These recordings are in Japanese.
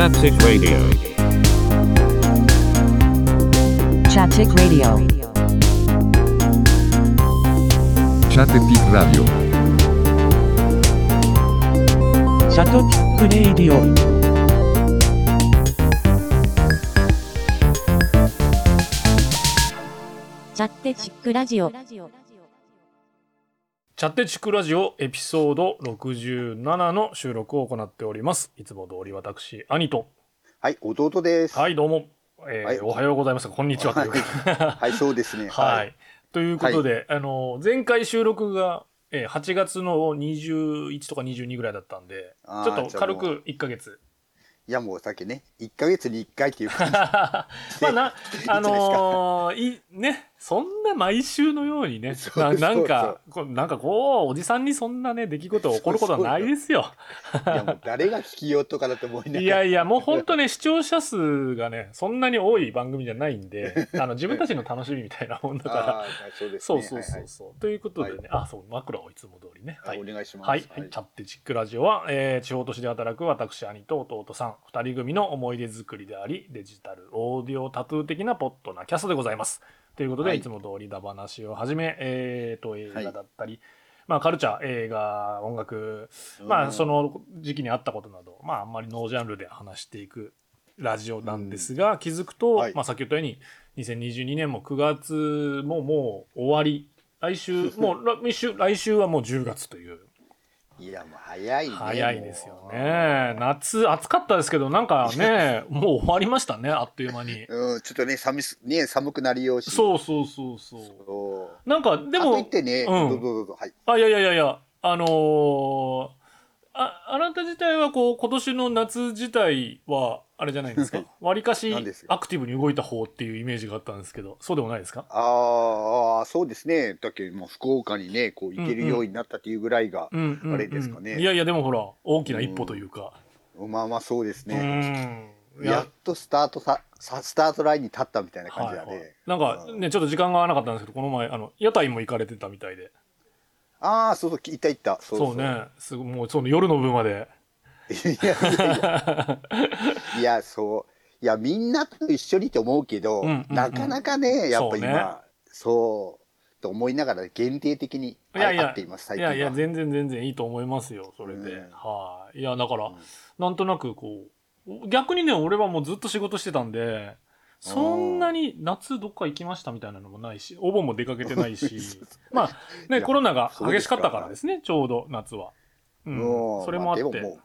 Chattic Radio. Chattic Radio. Chattic Radio. Chattic Radio.Chattic Radio。Chattic Radioエピソード67の収録を行っております。いつも通り私兄と、はい、弟です。はい、どうも、はい、おはようございます。こんにちはというか、はい、そうですね。はい、はい、ということで、はい、前回収録が8月の21とか22ぐらいだったんで、ちょっと軽く1ヶ月。いやもうさっきね1ヶ月に1回っていう感じまあなねそんな毎週のようにねなんかこうおじさんにそんなね出来事起こることはないですよ。いやもう誰が聞きようとかだと思いながらいやもう本当ね視聴者数がねそんなに多い番組じゃないんで自分たちの楽しみみたいなもんだからそうそうそうそう、はいはい、ということでね、はい、あそう枕をいつも通りね、はい、お願いします。はい、はいはい、Chattic Radioは、地方都市で働く私兄と弟さん2人組の思い出作りでありデジタルオーディオタトゥー的なポッドなキャストでございますということで、はい、いつも通りだ話をはじめ、映画だったり、はい、まあ、カルチャー映画音楽、まあ、その時期にあったことなど、まあ、あんまりノージャンルで話していくラジオなんですが、気づくと、はい、まあ、先ほど言ったように2022年も9月ももう終わり来週はもう10月という。いやもう早いね。早いですよね。夏暑かったですけどなんかねもう終わりましたねあっという間に。うんちょっとね寒くなりようし。そう。なんかでも。あと言ってね。うん。どうぞはい。あいやあなた自体はこう今年の夏自体はあれじゃないですか。わりかしアクティブに動いた方っていうイメージがあったんですけど、そうでもないですか？ああそうですね。だけどもう福岡にねこう行けるようになったっていうぐらいがあれですかね。いやでもほら大きな一歩というか。まあそうですね。やっとスタートラインに立ったみたいな感じだね。はいはい、なんかねちょっと時間が合わなかったんですけどこの前屋台も行かれてたみたいで。ああそうそう行ったそうねすごいもうその夜の分までいやそういやみんなと一緒にって思うけど、なかなかねやっぱ今そうと思いながら限定的に合っています最近は。いや全然いいと思いますよそれで、はい、いやだから、なんとなくこう逆にね俺はもうずっと仕事してたんで。そんなに夏どっか行きましたみたいなのもないし、お盆も出かけてないし、まあねコロナが激しかったからですね、ちょうど夏は、それもあって、まあ、でも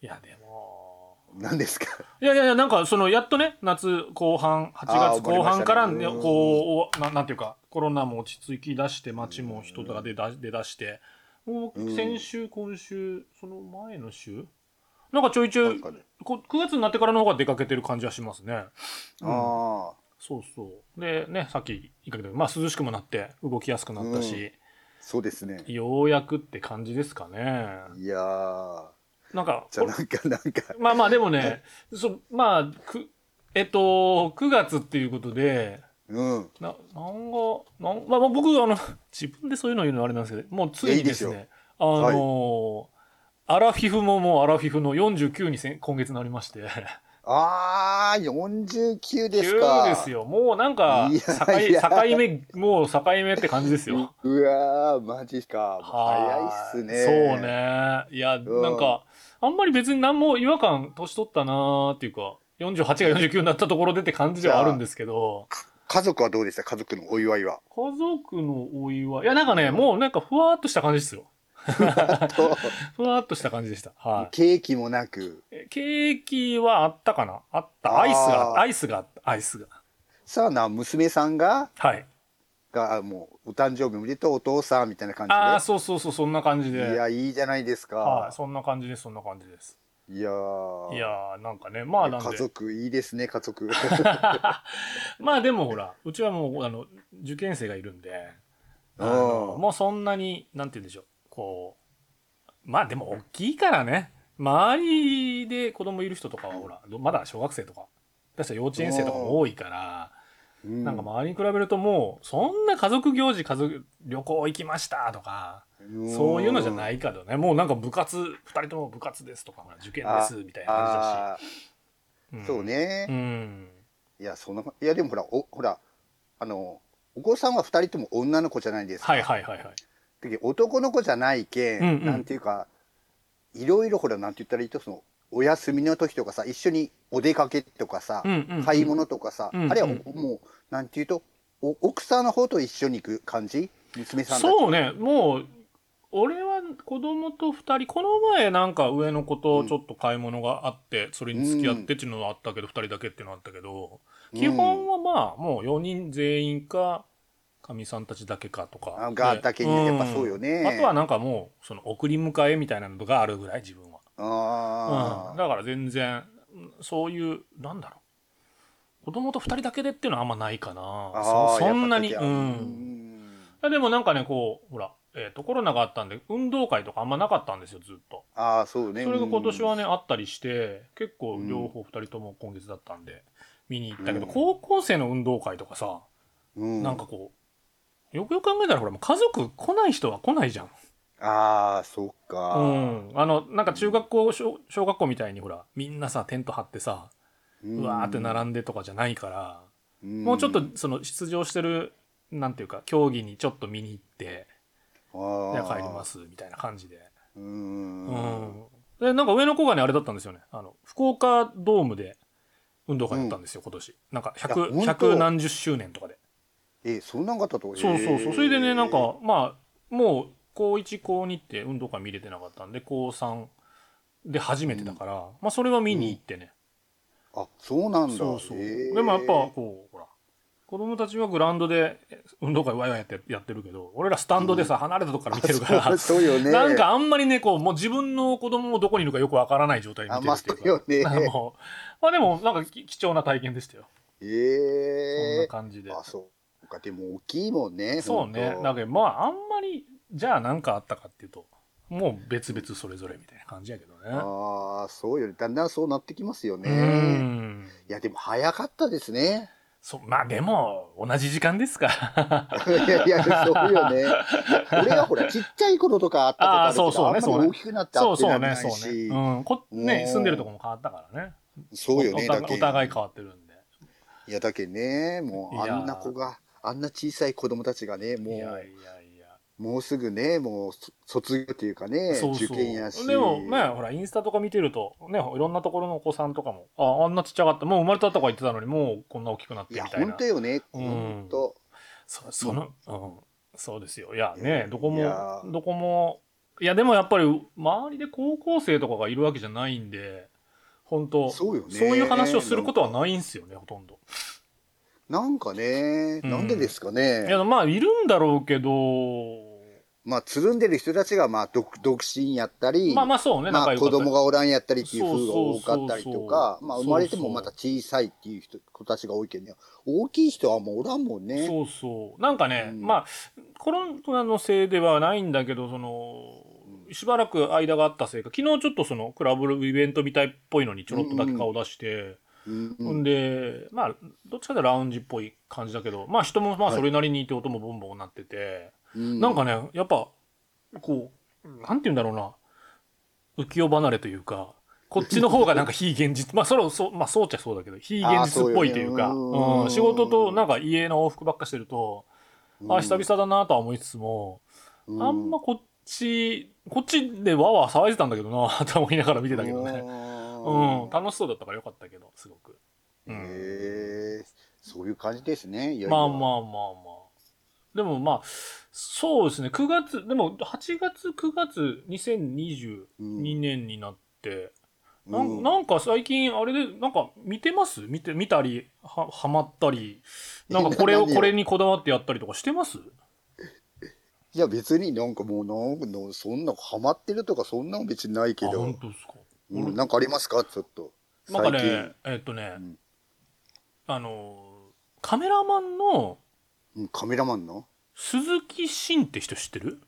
いやでも何ですか、いやなんかそのやっとね夏後半8月後半から、ね、こうなんていうかコロナも落ち着き出して街も人が出だして、もう先週今週その前の週。なんかちょいちょい、ね、9月になってからの方が出かけてる感じはしますね。あそうでねさっき言ったけど、まあ、涼しくもなって動きやすくなったし、そうですねようやくって感じですかね。いやーなんかまあでもねまあ9月っていうことで、まあ、僕自分でそういうの言うのはあれなんですけどもうついにですねはいアラフィフもうアラフィフの49に今月なりまして49ですか。9ですよもうなんか境目もう境目って感じですようわーマジか早いっすね。そうねいや、なんかあんまり別に何も違和感年取ったなーっていうか48が49になったところでって感じではあるんですけど家族はどうでした家族のお祝いは。家族のお祝いいやなんかねもうなんかふわーっとした感じですよふわっとした感じでした、はい、ケーキもなくケーキはあったかなあったアイスがさあな娘さんがはいがもうお誕生日おめでとうお父さんみたいな感じでそうそんな感じでいやいいじゃないですか、はい、そんな感じですいやなんかねまあなんで家族いいですね家族まあでもほらうちはもう受験生がいるんでもうそんなになんて言うんでしょうまあでも大きいからね周りで子供いる人とかはほらまだ小学生とか幼稚園生とかも多いからうん、なんか周りに比べるともうそんな家族行事、家族旅行行きましたとかそういうのじゃないからね。もうなんか部活、2人とも部活ですとか受験ですみたいな感じだし、うん、そうね、うん、いやでもほらお子さんは2人とも女の子じゃないですか。はいはいはいはい、男の子じゃないけん、うんうん、なんていうかいろいろほらなんて言ったらいいとそのお休みの時とかさ一緒にお出かけとかさ、うんうんうん、買い物とかさ、うんうん、あるいはもうなんていうと奥さんの方と一緒に行く感じ。娘さんたちそうね。もう俺は子供と2人この前なんか上の子とちょっと買い物があって、うん、それに付き合ってっていうのがあったけど、うん、2人だけっていうのがあったけど基本はまあもう4人全員かかみさんたちだけかとかがだけに、ね、やっぱそうよね。あとはなんかもうその送り迎えみたいなのがあるぐらい自分はあ、うん、だから全然そういうなんだろう子供と2人だけでっていうのはあんまないかな。 そんなに、うん、でもなんかねこうほら、コロナがあったんで運動会とかあんまなかったんですよずっと。あ、そうね。それが今年はね、うん、あったりして結構両方2人とも今月だったんで見に行ったけど、うん、高校生の運動会とかさ、うん、なんかこうよくよく考えたらほらもう家族来ない人は来ないじゃん。あーそっか、うん、なんか中学校小学校みたいにほらみんなさテント張ってさ、うん、うわーって並んでとかじゃないから、うん、もうちょっとその出場してるなんていうか競技にちょっと見に行ってで帰りますみたいな感じで、うん、でなんか上の子がねあれだったんですよね福岡ドームで運動会やったんですよ、うん、今年なんか100何十周年とかでそんなんかったと。そうそうそう。それでねなんかまあもう高1高2って運動会見れてなかったんで高3で初めてだから、うん、まあそれは見に行ってね、うん、あそうなんだ。そうそう、でもやっぱこうほら子供たちはグラウンドで運動会ワイワイやってるけど俺らスタンドでさ、うん、離れたとこから見てるからそうよ、ね、なんかあんまりねこうもう自分の子供もどこにいるかよくわからない状態で見てるっていうか、まあでもなんか貴重な体験でしたよ。そんな感じで。あそうか、でも大きいもんね。そうね。だけどまああんまりじゃあ何かあったかっていうともう別々それぞれみたいな感じやけどね。ああそうよね。だんだんそうなってきますよね。うん、いやでも早かったですね。まあでも同じ時間ですかいやそうよね俺はほらちっちゃい頃とかあったことあるけどあんまり大きくなって会ってられないし、そうね、住んでるとこも変わったからね。そうよね。お互い変わってるんで。いやだけねもうあんな子があんな小さい子供たちがねもうもうすぐねもう卒業っていうかね。そうそう受験やし。でもまあほらインスタとか見てるとねいろんなところのお子さんとかも あんなちっちゃかったもう生まれたとか言ってたのにもうこんな大きくなってみたいな。いや本当よね本当、うん、その、うん、そうですよ。いやねどこもいやでもやっぱり周りで高校生とかがいるわけじゃないんで本当そうよね。そういう話をすることはないんすよねほとんど。なんかね、うん、なんでですかね。いやまあいるんだろうけどまあつるんでる人たちがまあ独身やったりまあまあそうね、まあ、子供がおらんやったりっていう風が多かったりとかまあ生まれてもまた小さいっていう子たちが多いけどね大きい人はもうおらんもんね。そうそうなんかね、うん、まあコロナのせいではないんだけどそのしばらく間があったせいか昨日ちょっとそのクラブイベントみたいっぽいのにちょろっとだけ顔出して、うんうんうん、でまあどっちかというとラウンジっぽい感じだけどまあ人もまあそれなりにいて音もボンボンなってて、はい、なんかねやっぱこうなんて言うんだろうな浮世離れというかこっちの方がなんか非現実まあまあそうっちゃそうだけど非現実っぽいというかうん仕事となんか家の往復ばっかしてるとあ久々だなとは思いつつもあんまこっちでわわ騒いでたんだけどなと思いながら見てたけどね。うん、楽しそうだったから良かったけどすごく、うん、そういう感じですね。いやまあまあまあまあでもまあそうですね9月でも8月9月2022年になって、うん、なんか最近あれでなんか見てます見たりはまったりなんかこれにこだわってやったりとかしてますいや別になんかもうなんかそんなハマってるとかそんなの別にないけど。あ、本当ですか。うん、なんかありますか。ちょっとなんかねうん、カメラマンの鈴木慎って人知ってる。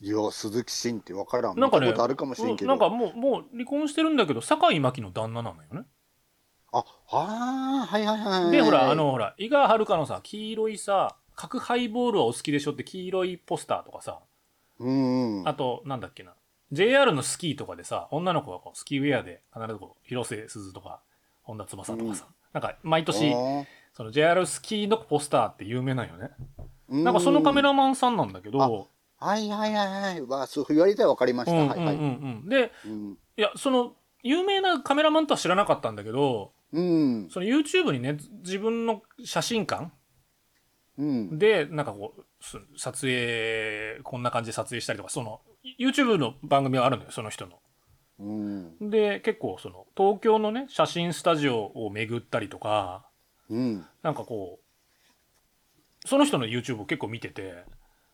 いや鈴木慎って分からん。なんかねあるかもしれんけど、なんかもう離婚してるんだけど、坂井真紀の旦那なのよね。あはいはいはい。でほら伊賀遥のさ黄色いさ核ハイボールはお好きでしょって黄色いポスターとかさ、うん、あとなんだっけな JR のスキーとかでさ女の子がこうスキーウェアで必ずこう広瀬すずとか本田翼とかさ、うん、なんか毎年その JR スキーのポスターって有名なんよね、うん、なんかそのカメラマンさんなんだけどはいはいはいはいそう言われたら分かりました、うんうんうんはいはい、で、うん、いやその有名なカメラマンとは知らなかったんだけど、うん、その YouTube にね自分の写真館、うん、でなんかこう撮影こんな感じで撮影したりとかその YouTube の番組があるのよその人の、うん、で結構その東京のね写真スタジオを巡ったりとか、うん、なんかこうその人の YouTube を結構見てて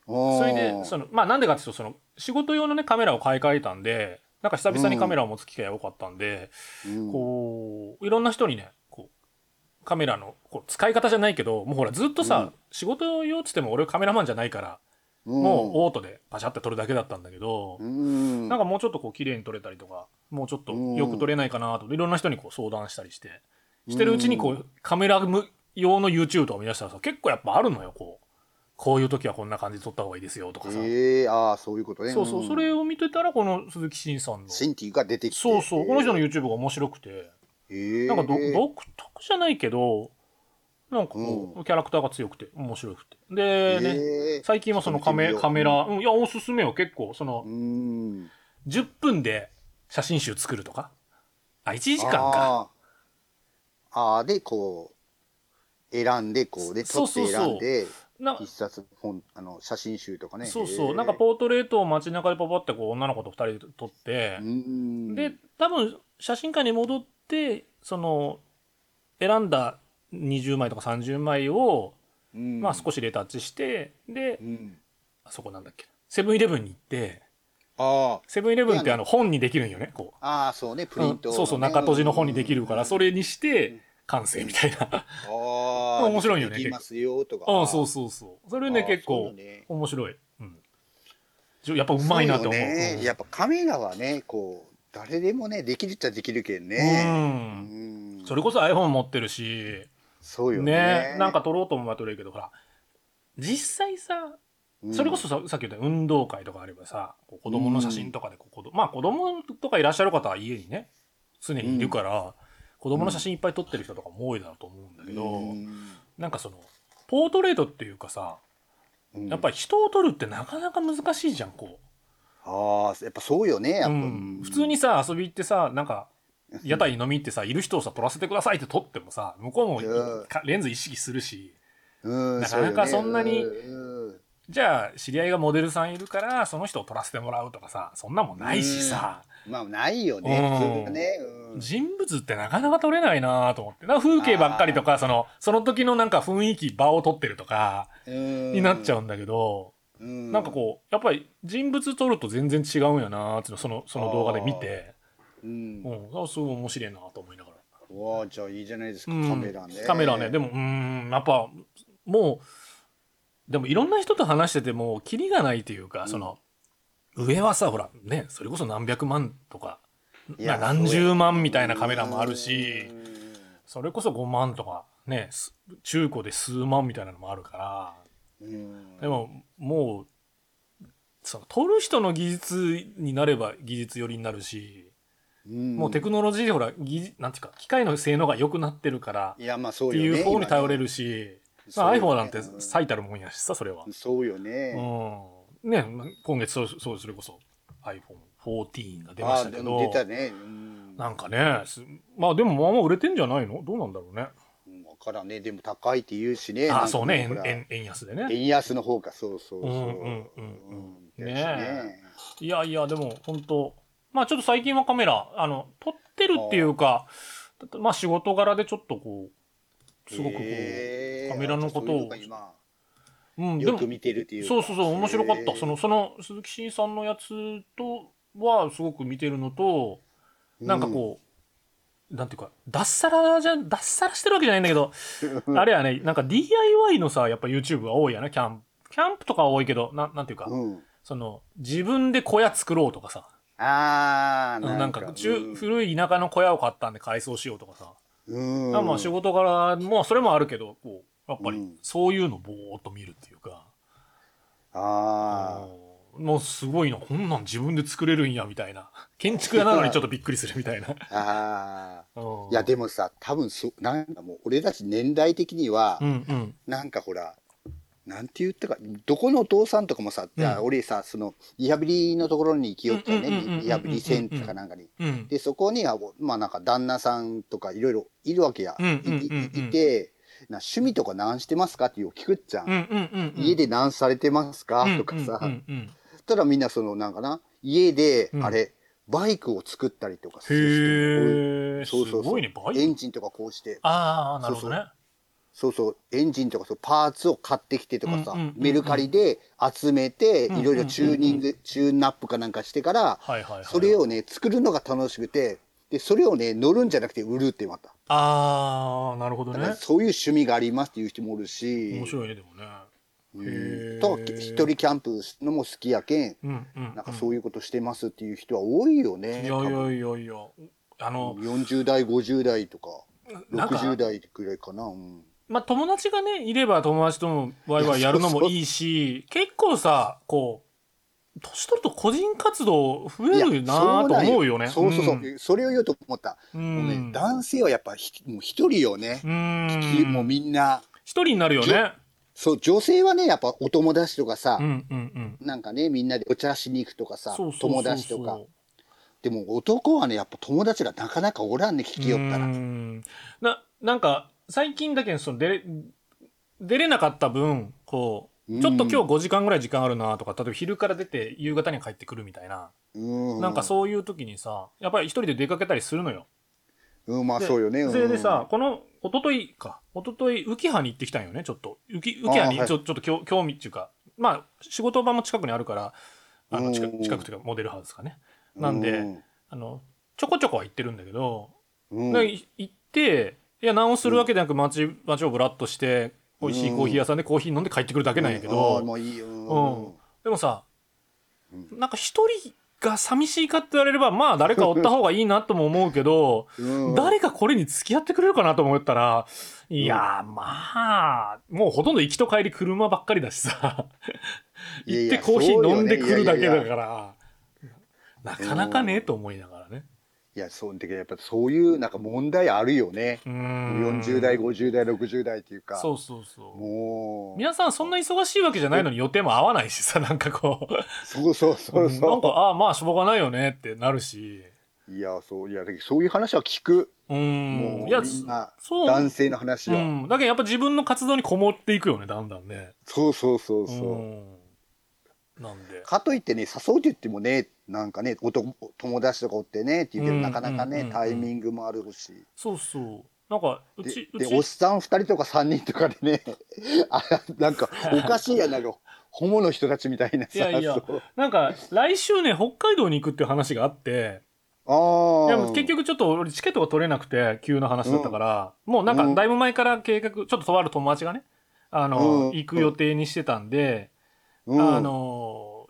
それでそのまあなんでかっていうとその仕事用のねカメラを買い替えたんでなんか久々にカメラを持つ機会が多かったんで、うん、こういろんな人にねこうカメラのこう使い方じゃないけどもうほらずっとさ、うん、仕事用っつっても俺カメラマンじゃないから、うん、もうオートでパシャって撮るだけだったんだけど、うん、なんかもうちょっとこう綺麗に撮れたりとかもうちょっとよく撮れないかなと、うん、いろんな人にこう相談したりしてるうちにこうカメラ用の YouTube とか見出したらさ結構やっぱあるのよこういう時はこんな感じで撮った方がいいですよとかさ、あそういうことねそうそう、うん、それを見てたらこの鈴木真さんのシンティが出てきてそうそうこの人の YouTube が面白くて、なんか独特じゃないけどなんかこう、うん、キャラクターが強くて面白くてで、ね、最近はそのカメラ、うん、いやおすすめよ結構そのうん10分で写真集作るとかあ1時間かでこう選んでこうで撮って選んで一冊本写真集とかねそうそうなんかポートレートを街中でパパってこう女の子と2人で撮ってで多分写真館に戻ってその選んだ20枚とか30枚をまあ少しレタッチしてであそこなんだっけセブンイレブンに行ってセブンイレブンって本にできるんよねこうあそうねプリント、うん、そうそう中閉じの本にできるからそれにして完成みたいな面白いよね。できますよとか。ああそうそうそう。それね結構面白い。うん、やっぱうまいなと思う。ねうん、やっぱカメラはねこう誰でもねできるっちゃできるけんね。うん。それこそ iPhone 持ってるし。そうよね。ねなんか撮ろうと思えば撮れるけどほら実際さそれこそ さっき言った運動会とかあればさこう子供の写真とかでこうまあ子供とかいらっしゃる方は家にね常にいるから。うん子供の写真いっぱい撮ってる人とかも多いだろうと思うんだけど、うん、なんかそのポートレートっていうかさ、うん、やっぱり人を撮るってなかなか難しいじゃんこう。ああやっぱそうよねやっぱ、うん、普通にさ遊び行ってさなんか屋台に飲み行ってさいる人をさ撮らせてくださいって撮ってもさ向こうもレンズ意識するし、うん、なかなかそんなに、うん、じゃあ知り合いがモデルさんいるからその人を撮らせてもらうとかさそんなもんないしさ、うん、まあないよね普通ね、うん人物ってなかなか撮れないなと思ってなんか風景ばっかりとかその時のなんか雰囲気場を撮ってるとかになっちゃうんだけどうんなんかこうやっぱり人物撮ると全然違うんやなってその動画で見てうん、うん、すごい面白いなと思いながらうわじゃあいいじゃないですか、うん、カメラねでもやっぱもうでもいろんな人と話しててもキリがないというか、うん、その上はさほらねそれこそ何百万とか何十万みたいなカメラもあるしそれこそ5万とかね中古で数万みたいなのもあるからでももうその撮る人の技術になれば技術寄りになるしもうテクノロジーでほらなんていうか機械の性能が良くなってるからっていう方に頼れるし iPhone なんて最たるもんやしさそれはそうよね今月そうそれこそ iPhone14 が出ましたけど、出たね、うん、なんかね、まあでもまあまあ売れてんじゃないの？どうなんだろうね。うん、分からね、でも高いって言うしね。あ、そうね、円安でね。円安の方か、そう。うん、ね。いやいやでも本当、まあちょっと最近はカメラ撮ってるっていうか、まあ仕事柄でちょっとこうすごくこう、カメラのことを。うん、よく見てるっていうそう面白かったその鈴木真さんのやつとはすごく見てるのとなんかこう、うん、なんていうか脱サラしてるわけじゃないんだけどあれはねなんか DIY のさやっぱ YouTube が多いやな、ね、キャンプとか多いけどなんていうか、うん、その自分で小屋作ろうとかさなんか古い田舎の小屋を買ったんで改装しようとかさまあ仕事からもうそれもあるけど、こうやっぱりそういうのぼーっと見るっていうか、あもうすごいな、こんなん自分で作れるんやみたいな、建築家なのにちょっとびっくりするみたいなあいやでもさ、多分なんかもう俺たち年代的には、うんうん、なんかほらなんて言ったか、どこのお父さんとかもさ、うん、俺さ、そのリハビリのところに行きよったよね、リハビリセンターかなんかに、うん、でそこにはまあなんか旦那さんとかいろいろいるわけや、いて、な趣味とか何してますかって聞くっちゃん、家で何されてますかとかさ、たらみんなそのなんかな、家であれ、バイクを作ったりとかする人、すごいね、バイクエンジンとかこうして、ああなるほどね、そうエンジンとかそうパーツを買ってきてとかさ、メルカリで集めていろいろチューニング、チューンナップかなんかしてから、それをね作るのが楽しくて、でそれをね乗るんじゃなくて売るって、またああなるほどね、そういう趣味がありますっていう人もおるし、面白いねでもね。と一人キャンプのも好きやけん、なんかそういうことしてますっていう人は多いよね。いやいやいやいや、40代50代とか60代くらいかな。うん、まあ友達がねいれば友達ともワイワイやるのもいいし、結構さこう年取ると個人活動増えるなと思うよね。そう、それを言おうと思った。もうね、男性はやっぱもう一人よね。もうみんな一人になるよね。そう、女性はねやっぱお友達とかさ、なんかねみんなでお茶しに行くとかさ、友達とか。でも男はねやっぱ友達がなかなかおらんね、聞きよったら。なんか最近だけどその出れなかった分、こうちょっと今日5時間ぐらい時間あるなとか、例えば昼から出て夕方に帰ってくるみたいな、なんかそういう時にさやっぱり一人で出かけたりするのよ。まあそうよね。それでさ、この一昨日浮羽に行ってきたんよね。ちょっと浮羽にちょっと興味っていうか、まあ仕事場も近くにあるから、近くというかモデルハウスかね、なんでちょこちょこは行ってるんだけど、行っていや何をするわけじゃなく、街をぶらっとして美味しいコーヒー屋さんでコーヒー飲んで帰ってくるだけなんやけど、でもさ、なんか一人が寂しいかって言われれば、まあ誰かおった方がいいなとも思うけど、誰かこれに付き合ってくれるかなと思ったら、いやまあもうほとんど行きと帰り車ばっかりだしさ行ってコーヒー飲んでくるだけだからなかなかねと思いながらね。いやそうだけど、やっぱそういうなんか問題あるよね。40代50代60代っていうか、そうもう皆さんそんな忙しいわけじゃないのに予定も合わないしさ、なんかこうそうなんかまあしょうがないよねってなるし、いやそういう話は聞く。もういやそう男性の話は、だけどやっぱ自分の活動にこもっていくよね、だんだんね。そうなんでかといってね、誘うって言ってもね、なんかね、友達とかおってねって言うけど、なかなかねタイミングもあるし、なんかうちおっさん2人とか3人とかでねなんかおかしいやん、なんかホモの人たちみたいなさなんか来週ね北海道に行くっていう話があって、でも結局ちょっと俺チケットが取れなくて、急な話だったから、もうなんかだいぶ前から計画、ちょっととある友達がね行く予定にしてたんで、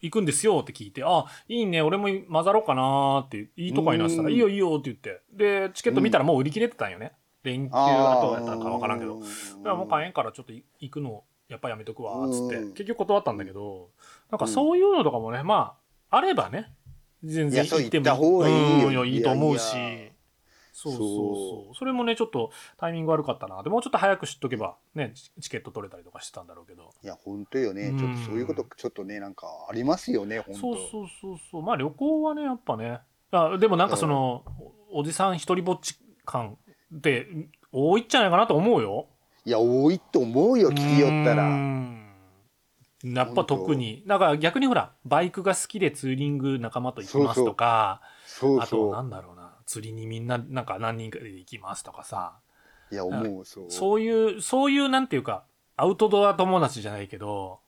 行くんですよって聞いて、あ、いいね、俺も混ざろうかなっていいとこになってたら、いいよいいよって言って、でチケット見たらもう売り切れてたんよね、連休後やったか分からんけど、だからもう買えんからちょっと行くのやっぱやめとくわっつって、結局断ったんだけど、なんかそういうのとかもね、まああればね全然行ってもいいと思うし、そうそれもねちょっとタイミング悪かったな、でもうちょっと早く知っとけばねチケット取れたりとかしてたんだろうけど、いや本当よね、ちょっとそういうことちょっとねなんかありますよね本当。そうまあ旅行はねやっぱね、でもなんかそのおじさん一人ぼっち感で多いんじゃないかなと思うよ。いや多いと思うよ、聞きよったら。やっぱ特にだから逆にほらバイクが好きでツーリング仲間と行きますとか、あとなんだろうな、釣りにみんななんか何人かで行きますとかさ、いや思う、そういうなんていうかアウトドア友達じゃないけど、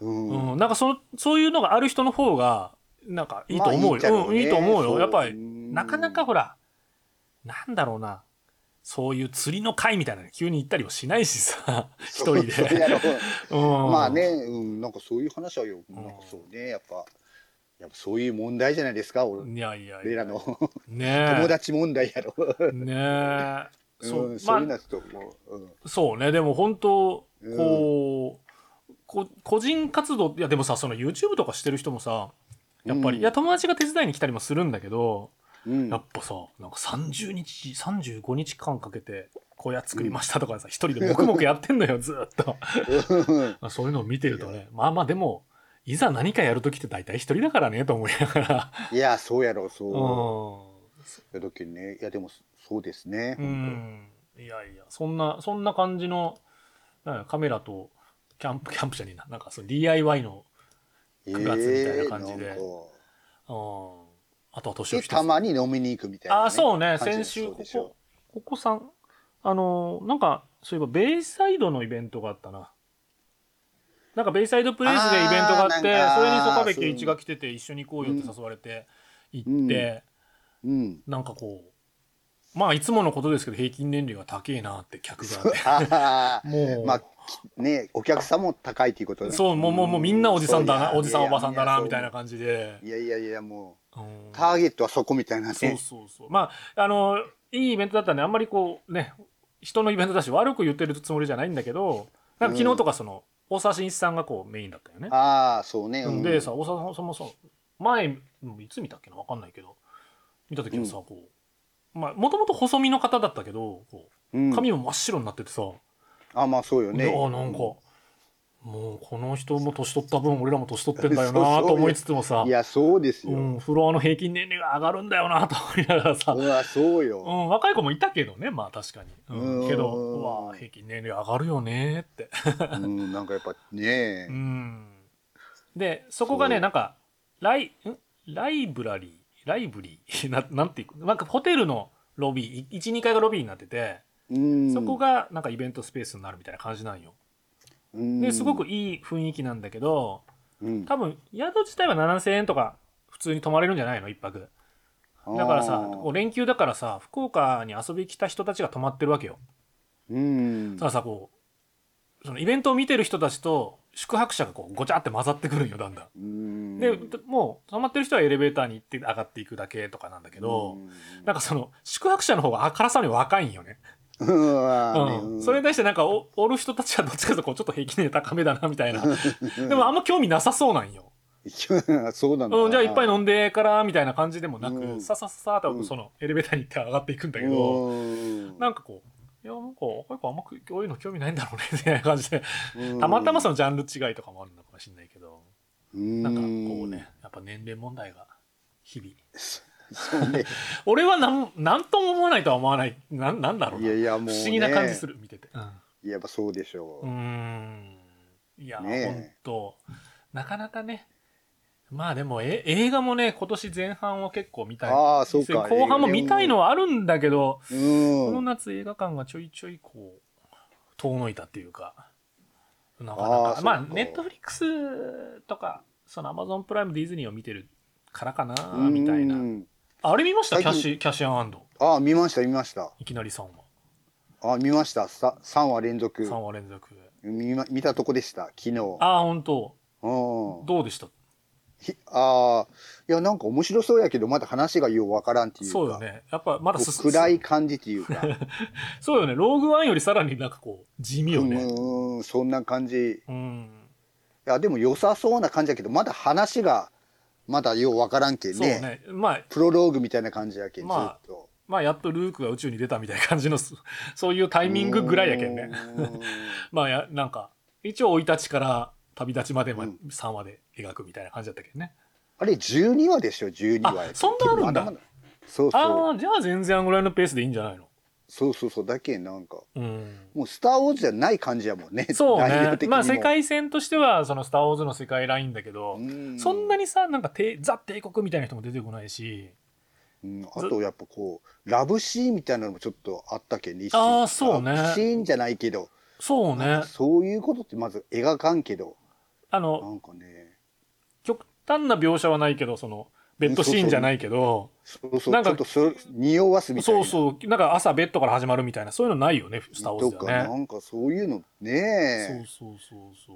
なんかそういうのがある人の方がなんかいいと思うよ、いいと思うよ。やっぱりなかなかほらなんだろうな。そういう釣りの会みたいなの急に行ったりもしないしさ一人でまあね、なんかそういう話はよ、なんかそうね、やっぱそういう問題じゃないですか、俺らの友達問題やろね。そうそうね。でも本当こう、個人活動、いやでもさ、その YouTube とかしてる人もさ、やっぱり、いや友達が手伝いに来たりもするんだけど、やっぱさ、なんか30日35日間かけて小屋作りましたとかさ、一人で黙々やってんのよずっとそういうのを見てるとね、まあまあでもいざ何かやるときって大体一人だからねと思いながらいやそうやろう、そうや時にね、いやでもそうですね、うん、いやいや、そんな感じのカメラとキャンプじゃねえな、なんかその DIY の9月みたいな感じで、あとは年を一つたまに飲みに行くみたいな、ね、あそうね、先週ここさんなんかそういえばベイサイドのイベントがあったな。なんかベイサイドプレイスでイベントがあって、それに曽我部圭一が来てて一緒に行こうよって誘われて行って、なんかこうまあいつものことですけど平均年齢が高えなって客がもうまあね、お客さんも高いっていうことで、そうもうみんなおじさんだな、おじさんおばさんだなみたいな感じで、いやもうターゲットはそこみたいなね。そうまあいいイベントだったんであんまりこうね人のイベントだし悪く言ってるつもりじゃないんだけど、なんか昨日とかその大沢伸一さんがこうメインだったよね。ああそうね、でさ大沢さんもさ前いつ見たっけな、分かんないけど見た時もさ、こうまあもともと細身の方だったけどこう髪も真っ白になっててさ、あまあそうよね、なんかもうこの人も年取った分俺らも年取ってんだよなと思いつつもさ、いやそうですよ、フロアの平均年齢が上がるんだよなと思いながらさ、うわそうよ、若い子もいたけどね、まあ確かに、けどうわ平均年齢上がるよねってなんかやっぱね、でそこがね、なんかライブリーなんていうか、なんかホテルのロビー 1,2 階がロビーになってて、そこがなんかイベントスペースになるみたいな感じなんよ。ですごくいい雰囲気なんだけど、多分宿自体は7,000円とか普通に泊まれるんじゃないの、一泊だからさ、連休だからさ福岡に遊び来た人たちが泊まってるわけよ。たださこうそのイベントを見てる人たちと宿泊者がこうごちゃって混ざってくるんよだんだん。でもう泊まってる人はエレベーターに行って上がっていくだけとかなんだけど、なんかその宿泊者の方があからさまに若いんよねそれに対してなんかおる人たちはどっちかとこうちょっと平均年齢高めだなみたいなでもあんま興味なさそうなんよそうなんだ、じゃあいっぱい飲んでからみたいな感じでもなく、さささーとそのエレベーターに行って上がっていくんだけど、なんかこういやなんか若い子あんまこういうの興味ないんだろうねみたいな感じでたまたまそのジャンル違いとかもあるのかもしれないけど、なんかこうねやっぱ年齢問題が日々俺は何とも思わないとは思わない、なんだろうな、不思議な感じする見てて、やっぱそうでしょう、いや、ね、本当なかなかね、まあでも映画もね今年前半は結構見たい、あそうか後半も見たいのはあるんだけど、この夏映画館がちょいちょいこう遠のいたっていうか、なかなかまあネットフリックスとかそのアマゾンプライムディズニーを見てるからかなみたいな。あれ見ました？キャシー&。ああ見ました。いきなり3話。ああ見ました。3話連続。見たとこでした昨日。ああ本当。どうでした？ああいやなんか面白そうやけどまだ話がようわからんっていうか。そうよね。やっぱまだ暗い感じっていうか。そうよね。ローグワンよりさらになんかこう地味よね。そんな感じ。いやでも良さそうな感じだけどまだ話がまだよう分からんけん ね、まあ、プロローグみたいな感じやけん、まあやっとルークが宇宙に出たみたいな感じのそういうタイミングぐらいやけんねまあなんか一応生い立ちから旅立ちまで3話で描くみたいな感じだったけどね、あれ12話でしょ12話、あそんなあるんだ、そうあじゃあ全然あのぐらいのペースでいいんじゃないの、そうだけなんか、もうスターウォーズじゃない感じやもんね。そうね。まあ世界線としてはそのスターウォーズの世界ラインだけど、そんなにさなんかザ帝国みたいな人も出てこないし、あとやっぱこうラブシーンみたいなのもちょっとあったけんね。ああそうね。シーンじゃないけど、そうね。そういうことってまず描かんけど、なんかね、極端な描写はないけどその。ベッドシーンじゃないけど、なんかちょっと匂わすみたいな、そうなんか朝ベッドから始まるみたいなそういうのないよねスターウォーズだね。なんかそういうのね。そ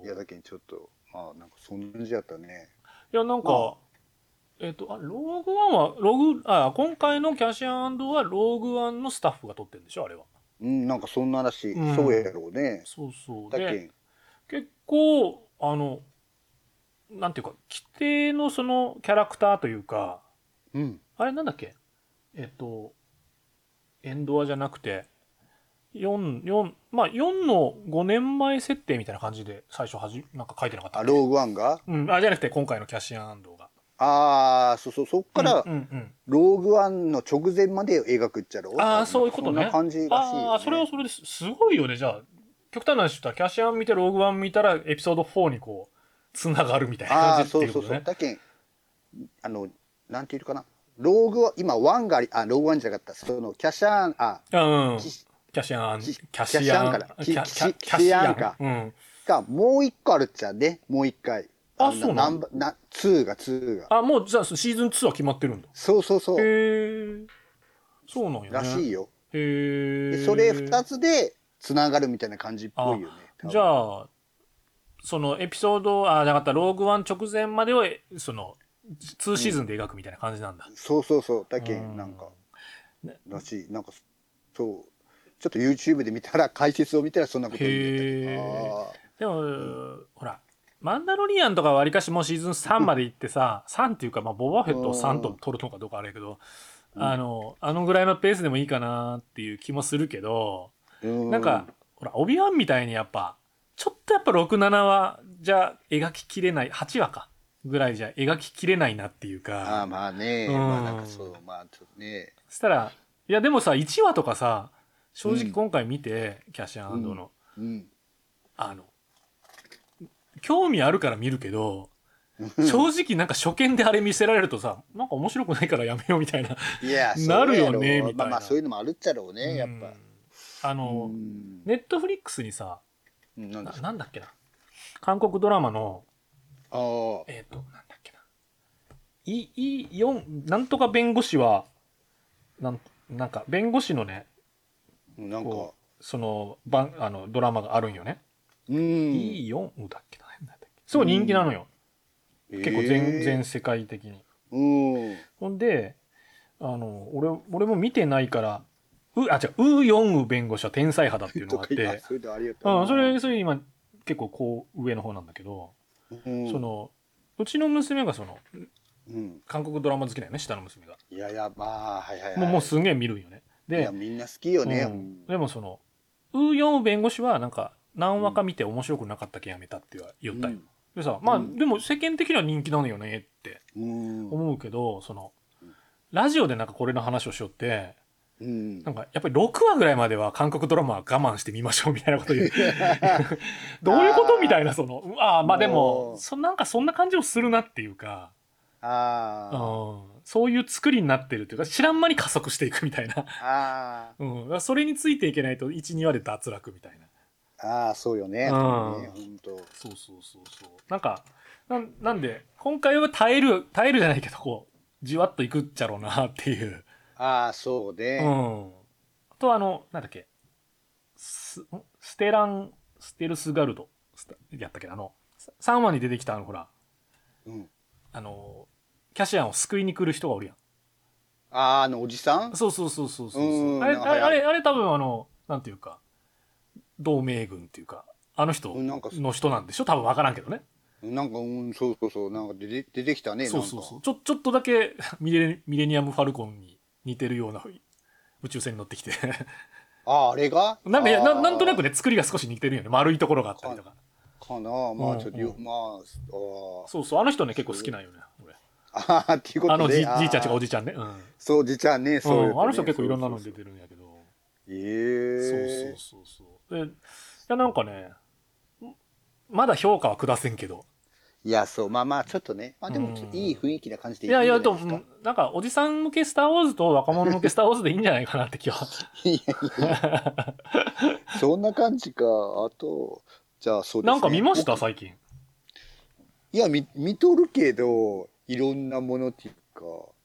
ういやだけにちょっとまあなんかそんな感じだったね。いやなんかローグワンは今回のキャシー&はローグワンのスタッフが撮ってるんでしょあれは。なんかそんな話、そうやろうね。そうそう。で結構なんていうか規定のそのキャラクターというか、うん、あれなんだっけ、エンドアじゃなくて4の5年前設定みたいな感じで最初なんか書いてなかったっけ。ローグワンが、うん、あじゃなくて今回のキャシアン・アンドが。ああ、そうそう、そっから、うんうんうん、ローグワンの直前まで描くっちゃろ。ああ、そういうことね。そんな感じらしいよね。ああ、それはそれです。すごいよね。じゃあ極端な話したらキャシアン見てローグワン見たらエピソード4にこうつながるみたいな感じっていうことね。ああ、そうそうそう。だけんなんていうかな、ローグワン今ワンがローグワンじゃなかった、そのキャシアンキャシアンか、うん、がもう一個あるっちゃね。もう一回。あ、そうなの。2が。あ、もうじゃあシーズン2は決まってるんだ。そうそうそう。へえ。そうなんよね。らしいよ。へえ。それ2つでつながるみたいな感じっぽいよね。じゃあそのエピソードなかったローグワン直前まではその2シーズンで描くみたいな感じなんだ。うん、そうそうそう。だけなんか、ね、らしい。なんかそうちょっと YouTube で見たら解説を見たらそんなことになったけど。あー。でも、うん、ほら。マンダロリアンとかはわりかしもうシーズン3まで行ってさ3っていうか、まあ、ボバフェットを3と取るのかどうかあれやけど、うん、あのぐらいのペースでもいいかなっていう気もするけど、うん、なんかほらオビワンみたいにやっぱちょっとやっぱ 6,7 はじゃ描ききれない、8話かぐらいじゃ描ききれないなっていうか。あ、まあね、うん、まあなんかそう、まあちょっとね。そしたらいやでもさ1話とかさ正直今回見て、うん、キャシアン&の、うんうん、興味あるから見るけど、正直なんか初見であれ見せられるとさ、なんか面白くないからやめようみたいな、いやなるよねみたいな。まあそういうのもあるっちゃろうね、やっぱ。ネットフリックスにさ、なんだっけな、韓国ドラマの、なんだっけな、4なんとか弁護士はなんか弁護士のね、なんかそのドラマがあるんよね。E4 だっけな、変なだっけ。すごい人気なのよ。結構全世界的に。ほんで、俺も見てないから、ウヨンウ弁護士は天才派だっていうのがあって、それ今結構こう上の方なんだけど、そのうちの娘がその、うん、韓国ドラマ好きだよね、下の娘が。いやいや、まあはいはいはい。もうすんげえ見るんよね。で、いやみんな好きよね。でもそのウヨンウ弁護士はなんか。何話か見て面白くなかったけやめたって言ったよ、うん、でさ、まあ、うん、でも世間的には人気なのよねって思うけど、そのラジオでなんかこれの話をしよって、うん、なんかやっぱり6話ぐらいまでは韓国ドラマは我慢してみましょうみたいなこと言うどういうことみたいな、そのああまあでもなんかそんな感じをするなっていうか、あ、うん、そういう作りになってるというか知らん間に加速していくみたいなあ、うん、それについていけないと 1,2 話で脱落みたいな。ああ、そうよね。本当。そうそうそうそう。なんかなんで今回は耐えるじゃないけどこうじわっといくっちゃろうなっていう。ああ、そうで。うん。あとなんだっけ、ステルスガルドやったっけ、3話に出てきたほら、うん、キャシアンを救いに来る人がおるやん。ああ、おじさん？そうそうそうそうそう。あれ多分なんていうか。同盟軍っていうかあの人の人なんでしょ、多分分からんけどね。なんか、うん、そうそうそう、なんか出てきたね。そうそうそう、ちょっとだけミレニアムファルコンに似てるような宇宙船に乗ってきてあれがなんかなんとなくね、作りが少し似てるよね、丸いところがあったりとかかな。まあちょっと、うんうん、まあそうそう、あの人ね結構好きなんよね俺。ああ、っていうことで、じいちゃん違う、おじちゃんね、うん、そう、じいちゃんね、そういう、ね、あの人結構いろんなのに出てるんやけど。そうそうそうそう。いやなんかね、まだ評価は下せんけど。いやそう、まあまあちょっとね、まあでもいい雰囲気な感じでいいんじゃないですか。いやいや、なんかおじさん向けスターウォーズと若者向けスターウォーズでいいんじゃないかなって気は。いやいや。そんな感じか。あとじゃあそうですね。なんか見ました最近。いや見とるけど、いろんなものっていうか。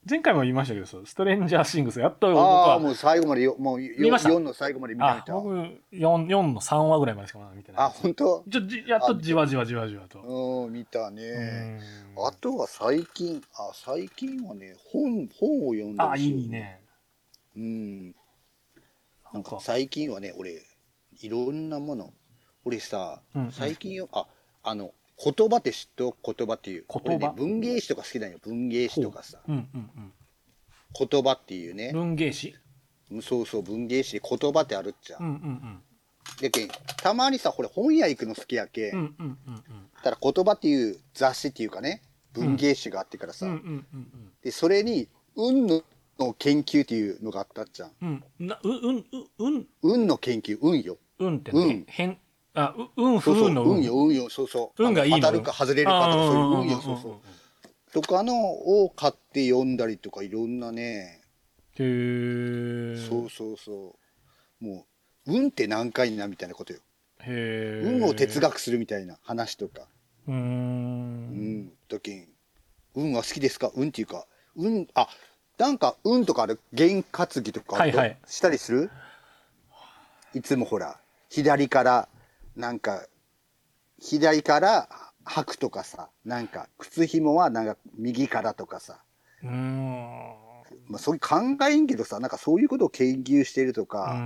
前回も言いましたけど、ストレンジャーシングスやっと僕はもう最後までもう4の最後まで見たみたい。僕4の3話ぐらいまでしかまだ見てない。あ、本当？やっとじわじわじわじわと。うん、見たね。あとは最近はね、本を読んでるし。あ、いいね。うん。なんか最近はね、俺いろんなもの、俺さ、最近言葉って知っと言葉っていう俺ね、文芸誌とか好きだよ、文芸誌とかさ、言葉っていうね、文芸誌、そうそう、文芸誌で言葉ってあるっちゃ、でけんたまにさ、これ本屋行くの好きやけ、ただ言葉っていう雑誌っていうかね、文芸誌があってからさ、でそれに運の研究っていうのがあったっちゃん、運の研究、運よ、運ってね、変、あ、運不運の運、運よ、運よ、そうそう、運がいいの、当たるか外れるかとか、そういう運よ、そうそうとかのを買って読んだりとか、いろんなね、へー、そうそうそう、もう運って難解なみたいなことよ、へー、運を哲学するみたいな話とか、だけん運は好きですか、運っていうか、運、あ、なんか運とかある、験担ぎとかしたりする、いつもほら左からなんか左から履くとかさ、なんか靴紐はなんか右からとかさ、まあそういう考えんけどさ、なんかそういうことを研究してるとか、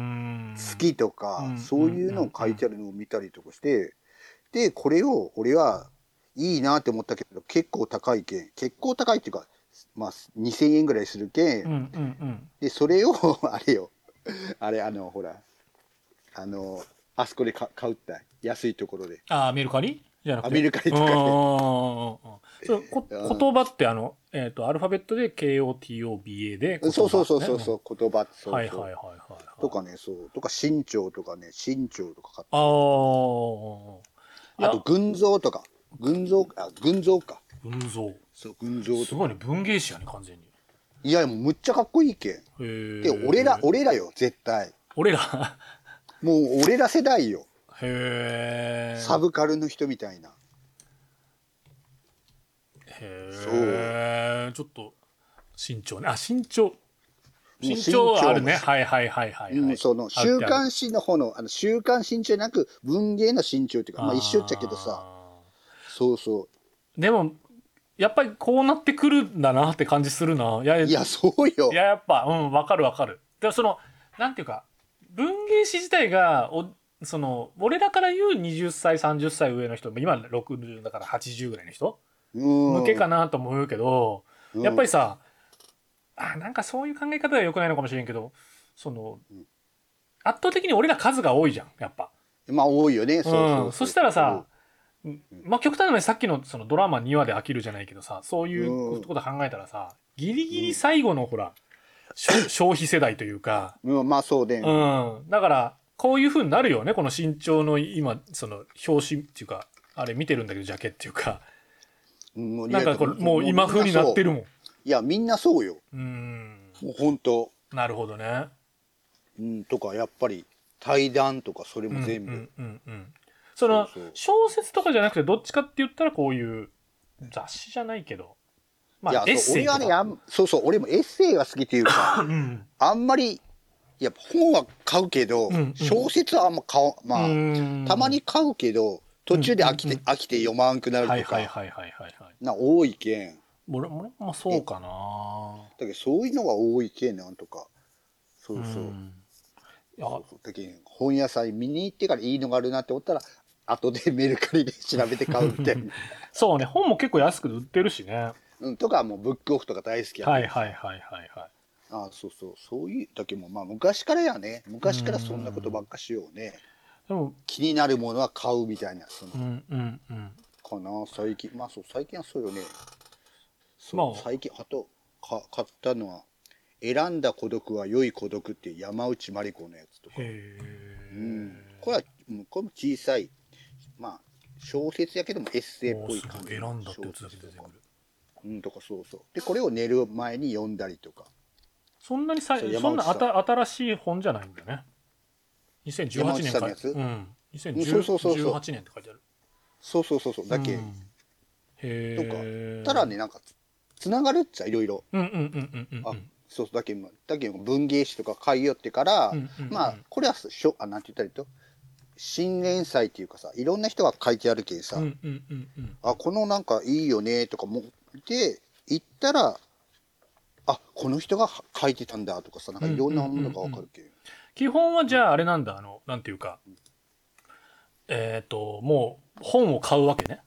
好きとかそういうのを書いてあるのを見たりとかして、でこれを俺はいいなって思ったけど、結構高いけん、結構高いっていうか、まあ、2000円ぐらいするけん、でそれをあれよ、あれ、ほらあそこで買うった、安いところで、あ、メルカリじゃなくて、メルカリとかで、言葉ってアルファベットで KOTOBA で、そうそうそうそうそう、言葉、そうそうとかね、そうとか、身長とかね、身長とか買った、あと群像とか、群像そう、群像とか、すごいね、文芸誌やね、完全に。いや、もうむっちゃかっこいいけん。で、俺らよ、絶対。俺らもう俺ら世代よ。へえ。サブカルの人みたいな。へえ。ちょっと身長ね。あ、身長あるね。はいはいはいはい、はい。その週刊誌の方の週刊身長じゃなく、文芸の身長っていうか、まあ一緒っちゃけどさ。そうそう。でもやっぱりこうなってくるんだなって感じするな。いやそうよ。いや、やっぱわかるわかる。でもそのなんていうか、文芸誌自体がその俺らから言う20歳30歳上の人、今60だから80ぐらいの人向けかなと思うけど、やっぱりさ、なんかそういう考え方は良くないのかもしれんけど、その圧倒的に俺ら数が多いじゃん、やっぱ。まあ多いよね。そしたらさ、まあ極端なのに、さっきのそのドラマ2話で飽きるじゃないけどさ、そういうこと考えたらさ、ギリギリ最後のほら、消費世代というか、まあそうで、だからこういう風になるよね、この身長の今その表紙っていうか、あれ見てるんだけど、ジャケっていうか、なんかこれもう今風になってるもん。いや、みんなそうよ。もう本当。なるほどね。とかやっぱり対談とか、それも全部。その小説とかじゃなくて、どっちかって言ったらこういう雑誌じゃないけど。まあ、いや、俺はね、そうそう、俺もエッセイが好きっていうか、あんまり、やっぱ本は買うけど、小説はあんま買う、まあたまに買うけど、途中で飽きて読まんくなるとか、多いけん。俺もそうかな。だけどそういうのが多いけん、なんとか、そうそう。だけど本屋さん見に行ってからいいのがあるなって思ったら、後でメルカリで調べて買うみたいな。そうね、本も結構安く売ってるしね。とかもうブックオフとか大好きや、はいはいはいはいはい。ああ、そうそう、そういう時もまあ昔からやね、昔からそんなことばっかしようね。でも気になるものは買うみたいな、そのかな、最近、まあそう、最近はそうよね。そう、まあ、最近あと買ったのは「選んだ孤独は良い孤独」っていう山内まり子のやつとか。これも小さい、まあ小説やけどもエッセイっぽい感じ。選んだってやつだけ出てくる。とか、そうそう。でこれを寝る前に読んだりとか。そんなに新しい本じゃないんだね。2018年から。2018年って書いてある。そうそうそうそうだけ。へえ。とかただね、なんかつながるっちゃいろいろ。そうそうだけ文芸誌とか買い寄ってから、まあこれはなんて言ったりと。新連載っていうかさ、いろんな人が書いてあるけんさ、あ、このなんかいいよねとかもで行ったら、あ、この人が書いてたんだとかさ、なんかいろんなものが分かるけん、基本はじゃああれなんだ、なんていうか、もう本を買うわけね。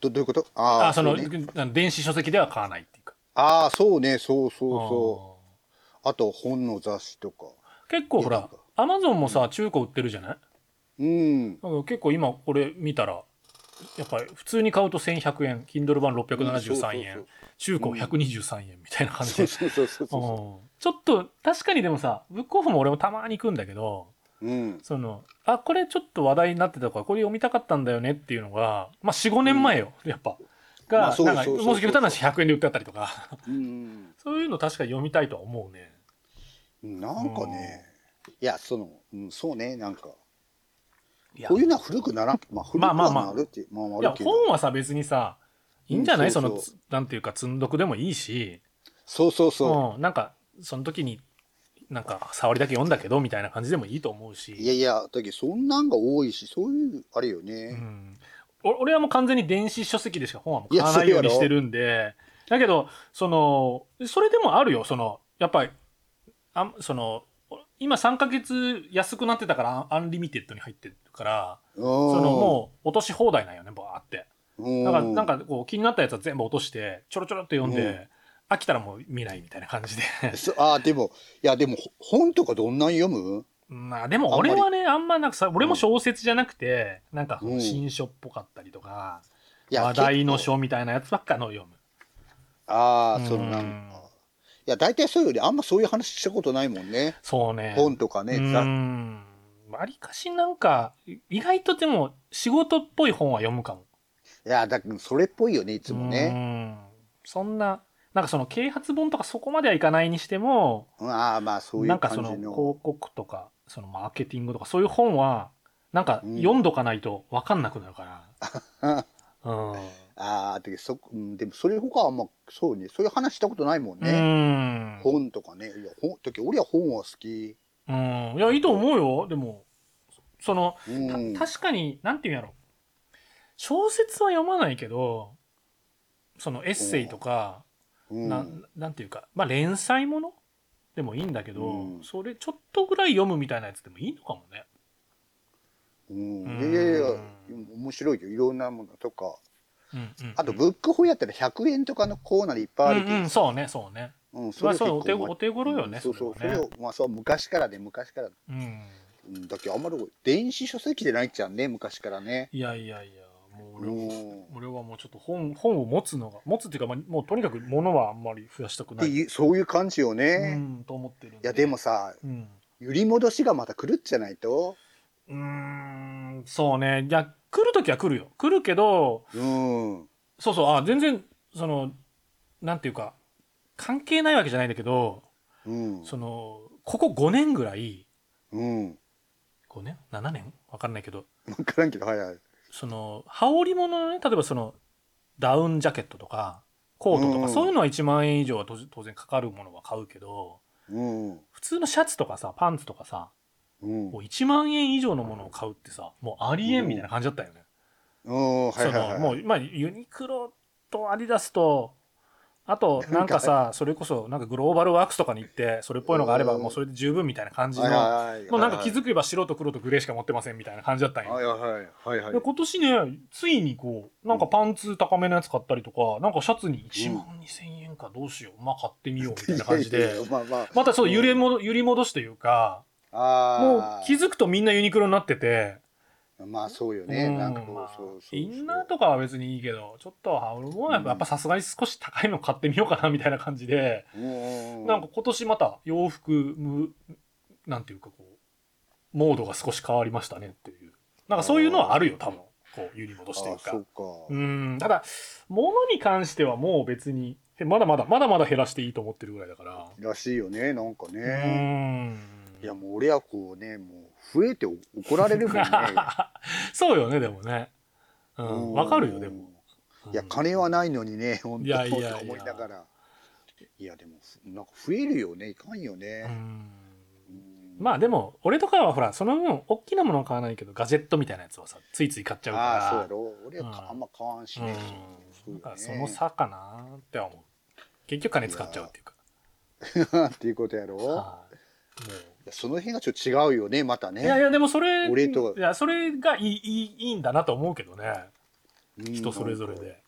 どういうこと？ああ、その、ね、電子書籍では買わないっていうか。ああ、そうね、そうそうそう。あと本の雑誌とか結構ほらアマゾンもさ、中古売ってるじゃない。うん、結構今これ見たらやっぱり普通に買うと1100円 Kindle 版673円、うん、中古123円みたいな感じで、ちょっと確かにでもさ、ブックオフも俺もたまに行くんだけど、うん、そのあ、これちょっと話題になってたからこれ読みたかったんだよねっていうのが、まあ、4、5年前よ、うん、やっぱがなんかもし下手な話100円で売ってあったりとかうんそういうの確かに読みたいとは思うね。なんかね、いやその、うん、そうね、なんかこういうのは古くならん、まあ、古くはなるって、まあまあまあ、いや本はさ別にさいいんじゃない、うん、そうそう、そのなんていうか積んどくでもいいし、そうそうそう、うん、なんかその時になんか触りだけ読んだけどみたいな感じでもいいと思うし、いやいやだけどそんなんが多いし、そういうあれよね、うん、俺はもう完全に電子書籍でしか本はもう買わないようにしてるんで、だけどそのそれでもあるよ、そのやっぱりその今3ヶ月安くなってたからアンリミテッドに入ってるから、そのもう落とし放題なんよね、バーって。だからなんかこう気になったやつは全部落としてちょろちょろっと読んで、飽きたらもう見ないみたいな感じでああ、でもいやでも本とかどんなん読む？まあでも俺はね、あんまなんかさ、俺も小説じゃなくて、なんか新書っぽかったりとか、話題の書みたいなやつばっかの読む。ああ、そんなん。いや大体そうよりあんまそういう話したことないもんね。そうね、本とかね、わりかしなんか意外とでも仕事っぽい本は読むかも。いやだからそれっぽいよね、いつもね。そんななんかその啓発本とかそこまではいかないにしても、あ、まあそういう感じの、なんかその広告とかそのマーケティングとかそういう本はなんか読んどかないと分かんなくなるから、うんあでもそれ他はあんまそうね、そういう話したことないもんね。本とかね、いや俺は本は好き。いやいいと思うよ。でもその確かになんていうんやろ、小説は読まないけど、そのエッセイとか、なんていうか、まあ連載ものでもいいんだけど、それちょっとぐらい読むみたいなやつでもいいのかもね。いやいや面白いよ、いろんなものとか。あとブックホやったら100円とかのコーナーでいっぱいあるけど、そうねそうね、まあそうお手頃よね、そうそう、それをまあそう昔からね、昔から、だけどあんまり電子書籍でないっちゃうね、昔からね。いやいやいや、もう俺はもうちょっと本を持つっていうか、もうとにかく物はあんまり増やしたくない、そういう感じよねと思ってる。いやでもさ、揺り戻しがまた来るっちゃないと、そうね、じゃあ来るときは来るよ、来るけど、そうそう、あ、全然そのなんていうか関係ないわけじゃないんだけど、そのここ5年ぐらい、5年7年分からないけど、分からんけど、はいはい、その羽織物のね、例えばそのダウンジャケットとかコートとか、そういうのは1万円以上は当然かかるものは買うけど、普通のシャツとかさ、パンツとかさ、1万円以上のものを買うってさ、もうありえんみたいな感じだったよね。もうまあユニクロとアディダスと、あとなんかさ、それこそなんかグローバルワークスとかに行って、それっぽいのがあればもうそれで十分みたいな感じの、もうなんか気づけば白と黒とグレーしか持ってませんみたいな感じだったんよ。で今年ね、ついにこうなんかパンツ高めのやつ買ったりとか、なんかシャツに1万2000円かどうしよう、まあ買ってみようみたいな感じで、またそう揺り戻しというか、もう気づくとみんなユニクロになってて、まあそうよね、なんかそうインナーとかは別にいいけど、ちょっと羽織るものはやっぱさすがに少し高いの買ってみようかなみたいな感じで、なんか今年また洋服なんていうかこうモードが少し変わりましたねっていう、なんかそういうのはあるよ、多分こう揺り戻してるか。ただ物に関してはもう別にまだまだ減らしていいと思ってるぐらいだかららしいよね、なんかね。いやもう俺はこうね、もう増えて怒られるもんねそうよね、でもね、わかるよ。でもいや金はないのにね、本当に思いながら、いやでもなんか増えるよね、いかんよね。まあでも俺とかはほら、その分大きなものは買わないけど、ガジェットみたいなやつはさついつい買っちゃうから。ああそうやろ、俺はあんま買わんしね。その差かなって思う、結局金使っちゃうっていうかっていうことやろ。その辺がちょっと違うよねまたね。いやいやでもそれがいいんだなと思うけどね、人それぞれで。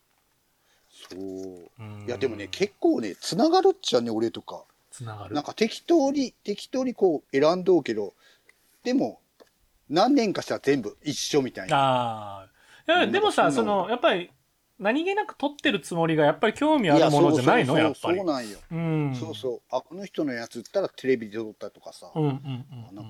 そう、いやでもね結構ねつながるっちゃね、俺とかつながる、なんか適当にこう選んどうけど、でも何年かしたら全部一緒みたいな。あいやでもさ、そのやっぱり何気なく撮ってるつもりがやっぱり興味あるものじゃないの。やっぱりそうなんよ、うん、そうそう、あこの人のやつ言ったらテレビで撮ったとかさ、なんか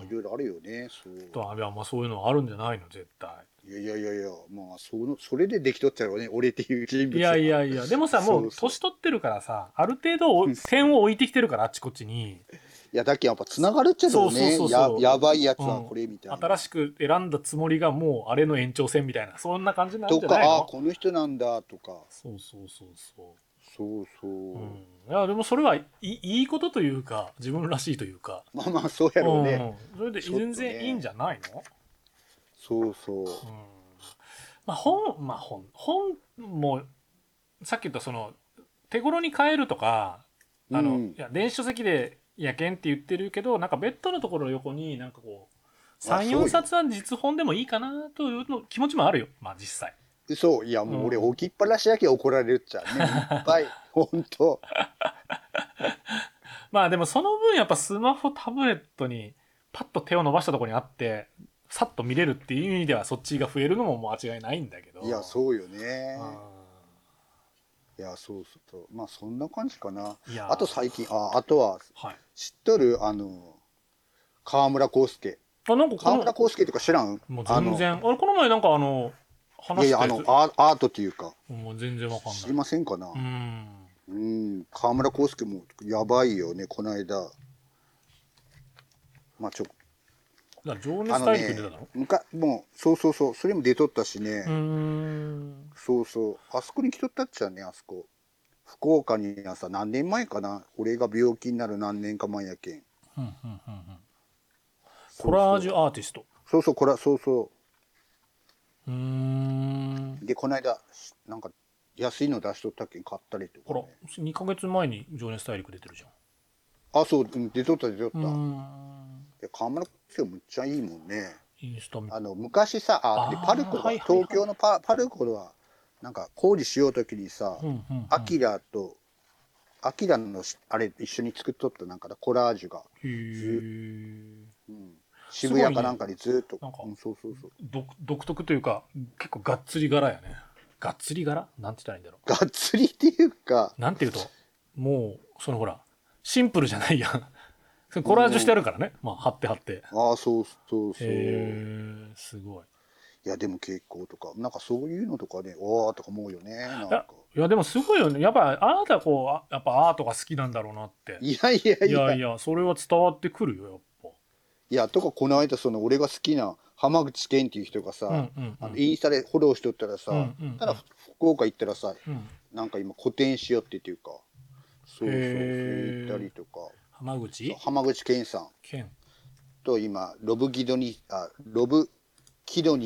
いろいろあるよね。そういやまあそういうのあるんじゃないの絶対。いやいやいやいや、まあそれでできとっちゃうよね俺っていう人物。いやいやいやでもさもう年取ってるからさ、ある程度線を置いてきてるからあっちこっちに。いやだけやっぱつながるっちゃうよね。やばいやつはこれみたいな、新しく選んだつもりがもうあれの延長線みたいな、そんな感じなんじゃないのとか、あこの人なんだとか。そうそうそうそう、うん、いやでもそれはいいことというか自分らしいというか、まあまあそうやろうね、うん、それで全然いいんじゃないの、ね、そうそう、うん、本もさっき言ったその手頃に買えるとか、いや電子書籍でやけんって言ってるけど、なんかベッドのところの横になんかこう 3,4 冊は実本でもいいかなというの気持ちもあるよ、まあ実際。そういやもう俺置きっぱなしだけ怒られるっちゃね、いっぱい本当。まあでもその分やっぱスマホタブレットにパッと手を伸ばしたところにあってさっと見れるっていう意味ではそっちが増えるのも間違いないんだけど。いやそうよね。いやそうそうまあそんな感じかな。あと最近あとは、はい、知っとる川村康介。あなんか川村康介とか知らん？もう全然あれこの前なんか話したやつ。いやアートというかもう全然わかんない。知りませんかな。川村康介もやばいよねこの間。まあちょ。情熱大陸出たの？もうそうそれも出とったしね。そうそうあそこに来とったっちゃね、あそこ福岡にさ何年前かな、俺が病気になる何年か前やけん。コラージュアーティスト。そうそうでこの間なんか安いの出しとったっけん買ったりとか、ね。ほら2ヶ月前に情熱大陸出てるじゃん。あそう出とった。川村君むっちゃいいもんね。インスタ昔さパルコは東京のパルコはなんか工事しようときにさ、アキラのあれ一緒に作っとったなんかコラージュが渋谷かなんかにずっと、独特というか結構がっつり柄やね。がっつり柄なんて言ったらいいんだろう。がっつりっていうかなんていうともうそのほらシンプルじゃないやん。コラージュしてあるからね、まあ貼って。ああそう。すごい。いやでも結構とかなんかそういうのとかね、わあとか思うよね。なんかいやでもすごいよね。やっぱあなたこうやっぱアートが好きなんだろうなって。いやそれは伝わってくるよやっぱ。いやとかこの間その俺が好きな浜口健っていう人がさ、インスタでフォローしとったらさ、ただ福岡行ったらさ、なんか今個展しようっていうか、そう行ったりとか。浜口健さんと今ロブキドニー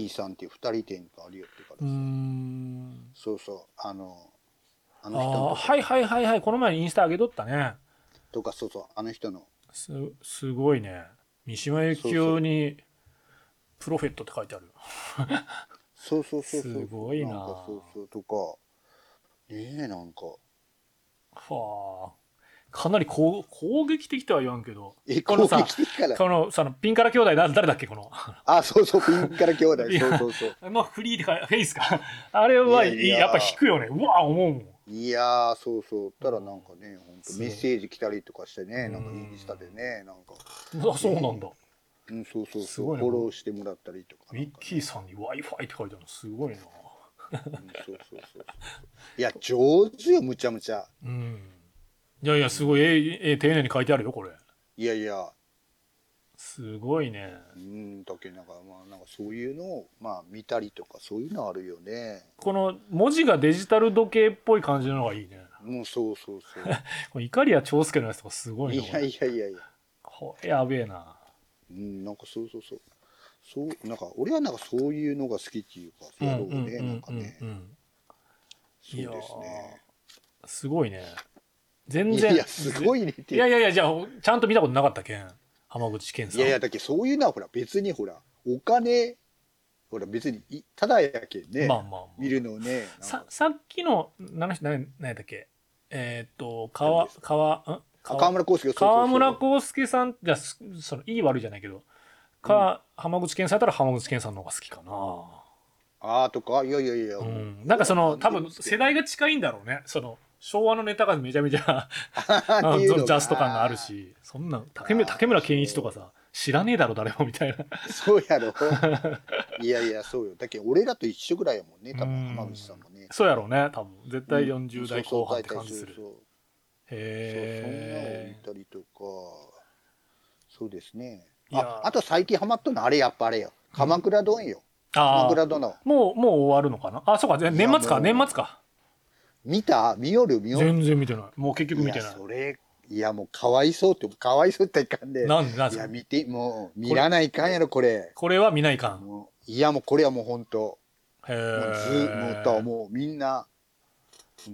さんっていう2人展があるよってからさ、そうそうあの人のはいこの前インスタ上げとったねとか、そうそうあの人のすごいね、三島由紀夫にプロフェットって書いてある。そうすごいな。なんかそうとかねえなんかはあ。かなり攻撃的とは言わんけど、このさ、ピンカラ兄弟誰だっけこの。あ、そうピンカラ兄弟。そう。まあフリーでフェイスか。あれはやっぱ引くよね。うわ思うもん。いやーそう。ただなんかね、本当メッセージ来たりとかしてね、なんかインスタでね、なんか。あ、そうなんだ。うんそうフォローしてもらったりとか。ミッキーさんに Wi-Fi って書いてあるのすごいな。そう。いや上手よむちゃむちゃ。いやすごい丁寧に書いてあるよこれ。すごいね。だけどなんかそういうのをまあ見たりとかそういうのあるよね。この文字がデジタル時計っぽい感じのがいいね。もうそう。いかりや長介のやつとかすごいね。いや。これやべえな。なんかそうなんか俺はなんかそういうのが好きっていうかそういうのねなんかね。そうですね。すごいね。全然いやすごいねって。いやじゃあちゃんと見たことなかったけん。浜口健さん。いやいやだけそういうのはほら別にほらお金ほら別にただやけんね、まあまあまあ、見るのね。さっきの何だっけ河村康介さんじゃそのいい悪いじゃないけどか、うん、浜口健さんだったら浜口健さんの方が好きかな。あーとかいや、うん、なんかその多分世代が近いんだろうね。その昭和のネタがめちゃめちゃジャスト感があるし、そんな竹村健一とかさ知らねえだろ誰もみたいな。そうやろいやそうよ。だけど俺らと一緒ぐらいやもんね多分浜口さんもね。そうやろうね多分絶対40代後半って感じする、うん、そうそうへえ。そんなの見たりとかそうですね。あと最近ハマったのあれよ鎌倉丼よ、うん、鎌倉殿もう終わるのかな。あそうか年末か見よる全然見てない。もう結局見てない。いやもうかわいそうっていかんでなんいや見てもう見らないかんやろこれは見ないかん。いやもうこれはもう本当へえもうとはもうみんな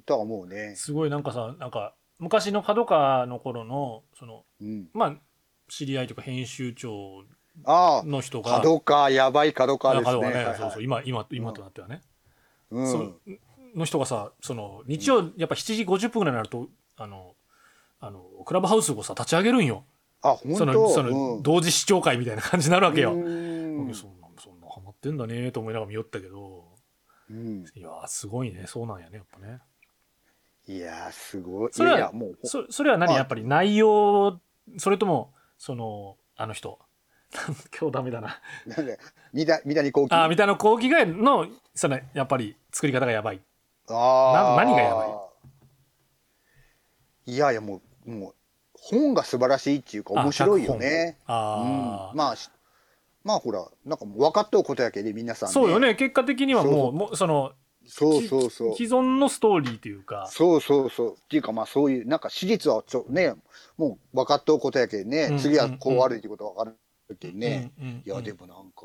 とは思うね。すごいなんかさなんか昔の角川の頃のその、うん、まあ知り合いとか編集長の人が角川やばい角川ですね。そう今となってはね、うん、その人がさその日曜やっぱ7時50分ぐらいになるとあのクラブハウスをさ立ち上げるんよ。あ本当その、うん、同時視聴会みたいな感じになるわけよ。そんなハマってんだねと思いながら見よったけど、うん、いやすごいね。そうなんやねやっぱね。いやすごい。いやもうそれは何やっぱり内容それともそのあの人今日ダメだな。なんで三谷幸喜がのそのやっぱり作り方がやばい。何がやばい。いやもう本が素晴らしいっていうか面白いよね。うん、まあほらなんかもう分かっとうことやけど皆さん、ね。そうよね。結果的にはもうその。そう既存のストーリーというかそうっていうかまあそういうなんか史実はねもう分かっとうことやけんね、うんうんうん、次はこう悪いってことは分かるけんね、うんうんうん、いやでもなんか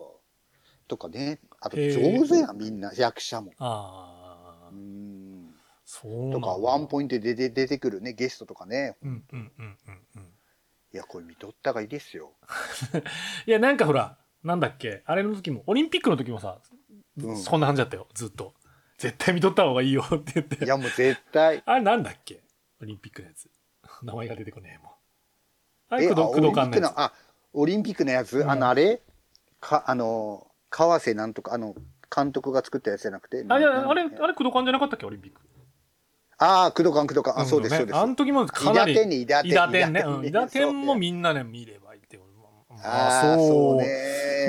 とかねあと上手やみんな役者もあうんそうとかワンポイントで出てくるねゲストとかね、うんうんうんうんうん、いやこれ見とったがいいですよいやなんかほらなんだっけあれの時もオリンピックの時もさ、うん、そんな感じだったよずっと。絶対見とった方がいいよって言って。いやもう絶対。あれなんだっけ？オリンピックのやつ。名前が出てこねえもん。あれ工藤館のやつ。オリンピックのやつ、うん、あれか川瀬なんとか監督が作ったやつじゃなくて。あれ工藤館じゃなかったっけオリンピック。ああ工藤館あ、うん、そうです、ね、そうです。あの時もかなり伊達店もみんなね見ればいいって。そうね。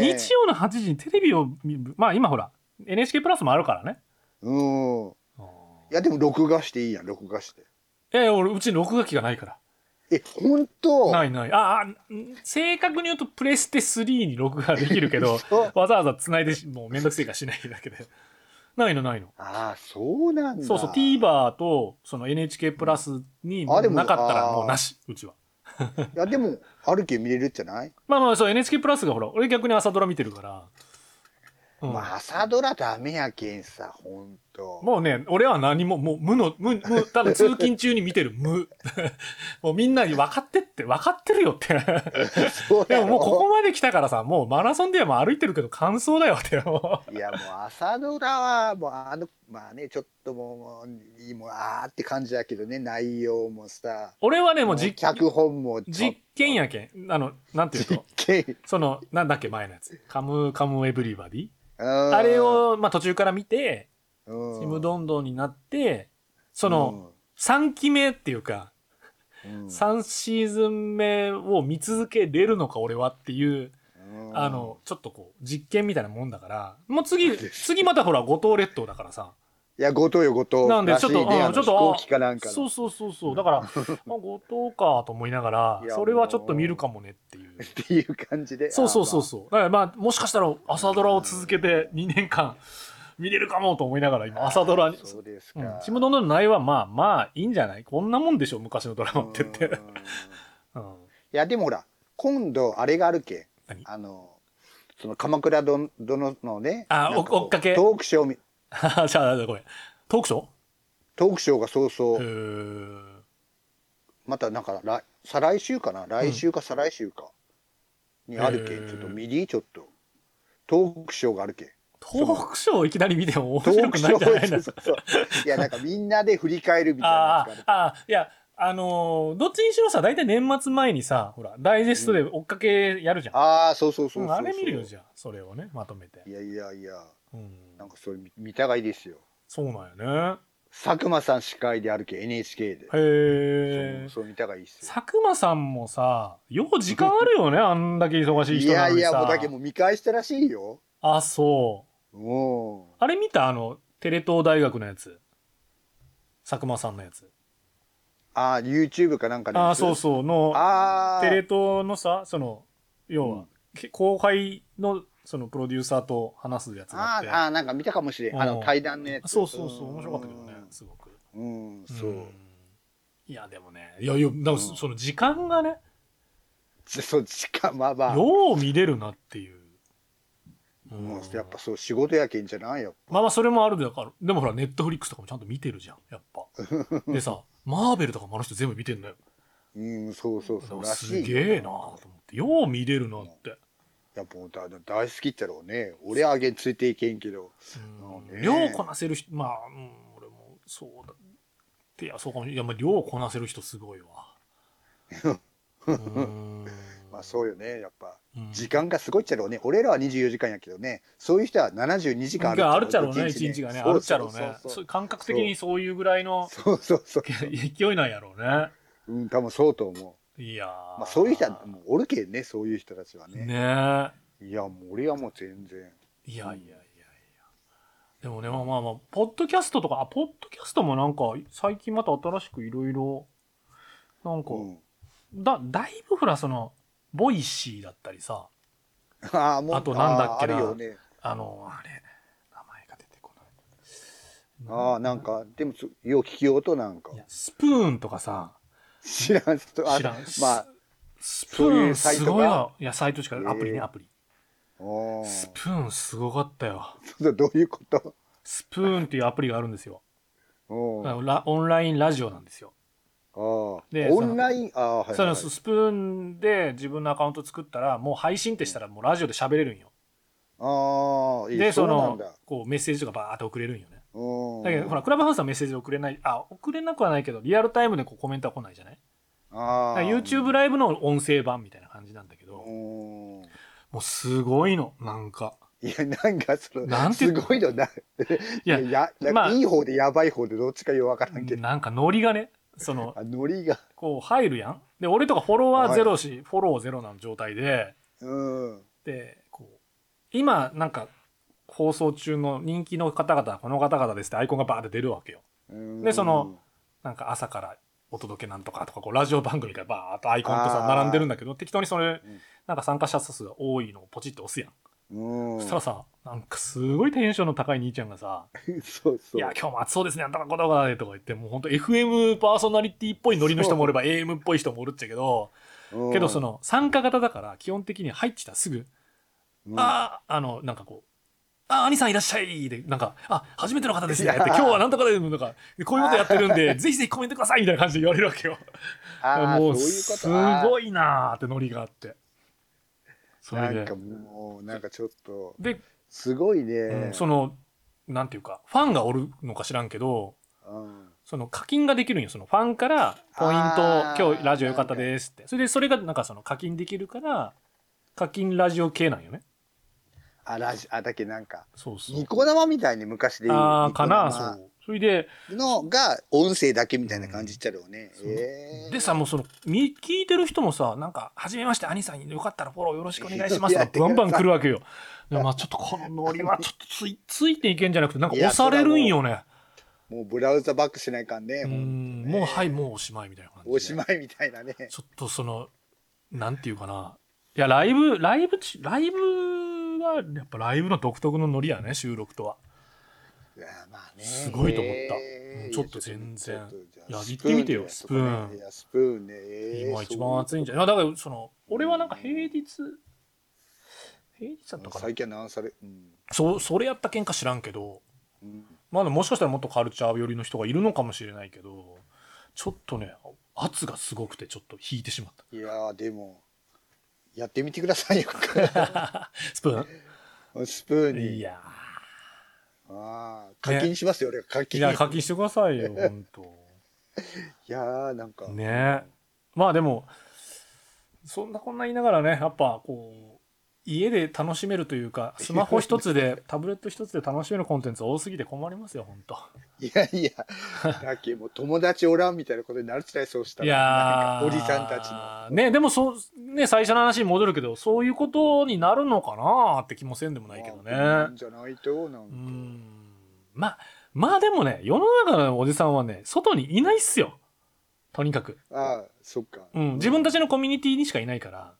日曜の8時にテレビをまあ今ほら NHK プラスもあるからね。うん、いやでも録画していいやん録画して。俺うちに録画機がないから。本当？ない。あ正確に言うとプレステ3に録画できるけど、わざわざ繋いでもうめんどくせえからしないだけで。ないの。ああそうなんだ。そう TVer とその NHK プラスにもなかったらもうなしうちは。いやでもあるけ見れるじゃない？まあそう NHK プラスがほら俺逆に朝ドラ見てるから。うん、まあ朝ドラダメやけんさほんともうね俺は何ももう無ただ通勤中に見てる無もうみんなに分かってるよってでももうここまで来たからさもうマラソンではもう歩いてるけど感想だよってもういやもう朝ドラはもうまあねちょっともうあーって感じだけどね内容もさ俺はねもう脚本も実験やけんなんていうとそのなんだっけ前のやつカムエブリバディあれを、まあ、途中から見てちむどんどんになってその3期目っていうか、うん、3シーズン目を見続けれるのか俺はっていう、うん、ちょっとこう実験みたいなもんだからもう次またほら五島列島だからさいや五島なんでちょっと、ね、ちょっと飛行機かなんかそうだから五島かと思いながらそれはちょっと見るかもねっていうっていう感じでそうだからまあもしかしたら朝ドラを続けて2年間見れるかもと思いながら今朝ドラにそうですか、うん、ちむどんどんの内容はまあいいんじゃないこんなもんでしょ昔のドラマってって、うん、いやでもほら今度あれがあるけその鎌倉殿のね追っかけトークショーじゃあこれトークショーがそうまたなんか再来週か再来週か、にあるけ、ちょっと見り、ちょっとトークショーがあるけ、トークショーをいきなり見ても面白くないんじゃないですか。いや、なんかみんなで振り返るみたいなやつがある。ああ、いや、どっちにしろさ、大体年末前にさ、ほら、ダイジェストで追っかけやるじゃん。うん、ああ、そうそうそうそう。あれ見るよ、じゃあ、それをね、まとめて。いやいやいや、うん、なんかそれ見たがいいですよ。そうなんよね。佐久間さん司会であるけ、NHK で。へえ、そう見たがいいっすよ。佐久間さんもさ、よう時間あるよね、あんだけ忙しい人なのにさ。いやいや、もうだけもう見返したらしいよ。あ、そう。おー。あれ見た？あの、テレ東大学のやつ。佐久間さんのやつ。あ、YouTube かなんかで。あ、そうそう。の、テレ東のさ、その、要は、うん、後輩の、そのプロデューサーと話すやつがあって、ああ、なんか見たかもしれん、あの対談のやつ。そうそうそう、面白かったけどね、すごく。うん、そう。いやでもね、いやいや、だからその時間がね、そう時間まあまあ、よう見れるなっていう。もうやっぱそう仕事やけんじゃないよ。まあまあそれもあるだから、でもほらネットフリックスとかもちゃんと見てるじゃん、やっぱ。でさ、マーベルとかもあの人全部見てんのよ。うん、そうそうそう。すげえなと思って、よう見れるなって。やっぱ大好きってろうね。俺あげんついていけんけど、量こなせる人、まあ、うん、俺もそうだって、いやそうかもしれない。いや、まあ、量こなせる人すごいわ。まあそうよね。やっぱ時間がすごいっちゃろうね。俺らは24時間やけどね、そういう人は72時間あるっちゃろうね。1日がねあるっちゃろうね。感覚的にそういうぐらいの勢いなんやろうね。うん、多分そうと思う。いやまあ、そういう人はもうおるけんね、そういう人たちはね。ねえ。いや、もう俺はもう全然。いやいやいやいや。でもね、まあまあまあ、ポッドキャストとか、あ、ポッドキャストもなんか、最近また新しくいろいろ、なんか、うん、だいぶほら、その、ボイシーだったりさ、もうあとなんだっけな、あるよね、あれ、名前が出てこない。ああ、なんか、でも、よう聞きようとなんか。スプーンとかさ、知らん。まあ、スプーンすごいよ。いや、サイトしかアプリね、アプリ。スプーンすごかったよ。どういうこと？スプーンっていうアプリがあるんですよ。オンラインラジオなんですよ。で、オンライン、そのスプーンで自分のアカウント作ったら、もう配信ってしたら、もうラジオで喋れるんよ。で、その、こう、メッセージとかバーって送れるんよね。だけどほらクラブハウスはメッセージ送れない、あ、送れなくはないけどリアルタイムでこうコメントは来ないじゃない。YouTube ライブの音声版みたいな感じなんだけど、もうすごいの、なんか、いや、なんかそのなんてすごいのな。いい方でやばい方でどっちかよくわからんけど、なんかノリがね、そのノリがこう入るやん。で俺とかフォロワーゼロし、フォローゼロな状態で、でこう今なんか放送中の人気の方々、この方々ですってアイコンがバーって出るわけよ。でそのなんか朝からお届けなんとかとか、こうラジオ番組からバーっとアイコンとさ並んでるんだけど、適当にそれなんか参加者数が多いのをポチッと押すやん。そしたらさ、なんかすごいテンションの高い兄ちゃんがさそうそう、いや今日も暑そうですね、あんたのことがねとか言って、もうほんと FM パーソナリティっぽいノリの人もおれば AM っぽい人もおるっちゃけどその参加型だから基本的に入ってきたらすぐ、なんかこう、あ、兄さんいらっしゃいで、なんか、あ、初めての方ですねって、今日はなんとかで、なんか、こういうことやってるんで、ぜひぜひコメントくださいみたいな感じで言われるわけよ。もう、すごいなーってノリがあって。それでなんかもう、なんかちょっと、すごいね、その、なんていうか、ファンがおるのか知らんけど、その課金ができるんよ。そのファンから、ポイントを、今日ラジオ良かったですって。それが、なんかその課金できるから、課金ラジオ系なんよね。だけなんかそうそうニコ生みたいに昔で言うかな。それでのが音声だけみたいな感じっちゃろうね。でさ、もうその聞いてる人もさ、なんか初めまして兄さんよかったらフォローよろしくお願いしますってバンバン来るわけよ。まあちょっとこのノリはちょっとついていけんじゃなくて、なんか押されるんよね。もうブラウザバックしないかんね。もうはい、もうおしまいみたいな感じ。おしまいみたいなね。ちょっとそのなんていうかな。いやライブやっぱライブの独特のノリやね、収録とは。いやまあね、すごいと思った、ちょっと全然やってみてよ、スプーン。いやスプーンね、今一番暑いんじゃない。だからその俺はなんか平日だったから最近は何され、それやったけんか知らんけど、まだもしかしたらもっとカルチャー寄りの人がいるのかもしれないけど、ちょっとね圧がすごくてちょっと引いてしまった。いやでもやってみてくださいよスプーンスプーンにいやあ課金しますよ、ね、俺課金いや課金してくださいよ本当いやーなんかねまあでもそんなこんな言いながらねやっぱこう家で楽しめるというかスマホ一つでタブレット一つで楽しめるコンテンツ多すぎて困りますよ本当いやいやだっけもう友達おらんみたいなことになるちゃいそうしたいやおじさんたちのねでもそうね最初の話に戻るけどそういうことになるのかなって気もせんでもないけどねなんじゃないとなんかうんまあでもね世の中のおじさんはね外にいないっすよとにかくああそっか、うん、自分たちのコミュニティにしかいないから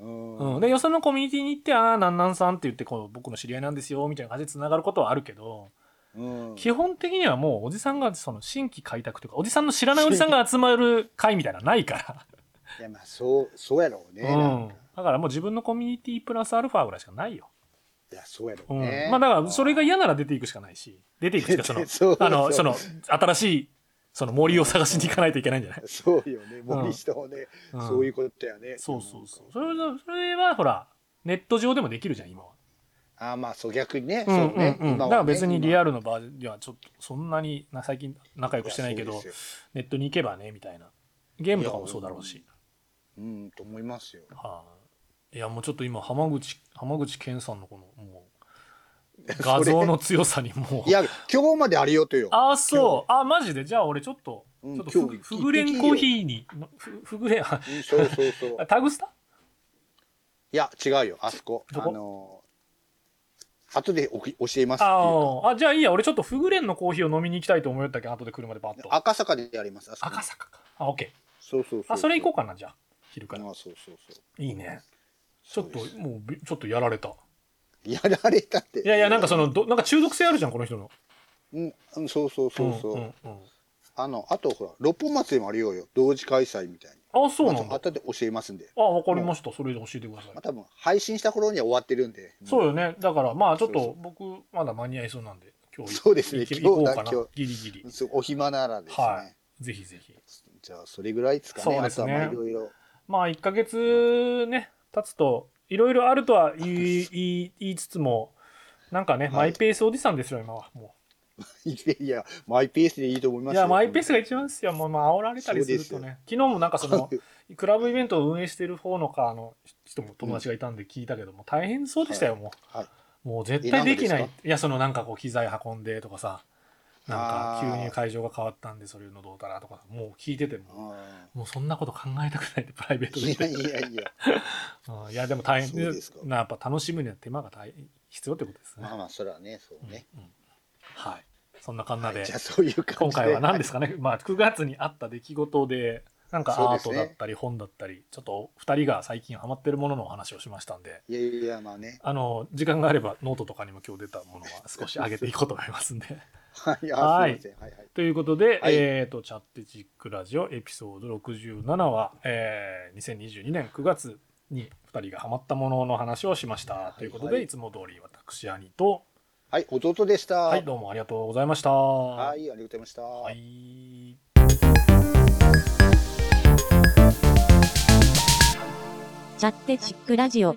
うん、でよそのコミュニティに行って「ああなんなんさん」って言ってこう僕の知り合いなんですよみたいな感じでつながることはあるけど、うん、基本的にはもうおじさんがその新規開拓というかおじさんの知らないおじさんが集まる会みたいなのないからいやまあそうやろうね、うん、だからもう自分のコミュニティプラスアルファぐらいしかないよいやそうやろうね、うん、まあだからそれが嫌なら出ていくしかないし出ていくしかその新しいその森を探しに行かないといけないんじゃないそうよね森下をね、うん、そういうことやねそうそれはほらネット上でもできるじゃん今はああまあそう逆にねそうねだから別にリアルの場ではちょっとそんなに最近仲良くしてないけどネットに行けばねみたいなゲームとかもそうだろうしうんと思いますよいやもうちょっと今浜口健さんのこのもう画像の強さにもういや今日まであれよとよああそうあマジでじゃあ俺ちょっとフグレンコーヒーにフグレンそうタグスタいや違うよあそこ後で教えますっていうかあじゃあいいや俺ちょっとフグレンのコーヒーを飲みに行きたいと思ったけど後で車でバッと赤坂でやりますあそこ赤坂かあオッケーそうあそれ行こうかなじゃあ昼からあそういいねちょっともうちょっとやられたっていやなんかそのなんか中毒性あるじゃんこの人のうんそう、うんうん、あとほら六本松でもありようよ同時開催みたいなあそうなんだ後で教えますんであわかりましたそれで教えてください、まあ、多分配信した頃には終わってるんでそうよねだからまあちょっと僕まだ間に合いそうなんで今日そうですね行こうかなギリギリお暇ならですね、はい、ぜひぜひじゃあそれぐらいですかねそうですねあとはまあいろいろまあ1ヶ月ね経つといろいろあるとは言いつつもなんかね、はい、マイペースおじさんですよ今はもういやマイペースでいいと思いますよいやマイペースが一番ですよもう、まあ煽られたりするとね昨日もなんかそのクラブイベントを運営してる方のか人も友達がいたんで聞いたけども、うん、大変そうでしたよもう、はいはい、もう絶対できないいやそのなんかこう機材運んでとかさなんか急に会場が変わったんでそれのどうだなとかもう聞いててもうそんなこと考えたくないってプライベートでいやでも大変ですなやっぱ楽しむには手間が必要ってことですねまあまあそれはねそうね、うんうん、はいそんな感じで、はい、じゃあそういう感じで今回は何ですかね、まあ、9月にあった出来事でなんかアートだったり本だったり、ね、ちょっと2人が最近ハマってるもののお話をしましたんでいやまあね時間があればノートとかにも今日出たものは少し上げていこうと思いますんではい、はいはいはい、ということで、はい、チャッテチックラジオエピソード67は、2022年9月に2人がハマったものの話をしました、はい、ということで、はい、いつも通り私兄と、はい、弟でした、はい、どうもありがとうございました。はい、ありがとうございました、はいチャッテチックラジオ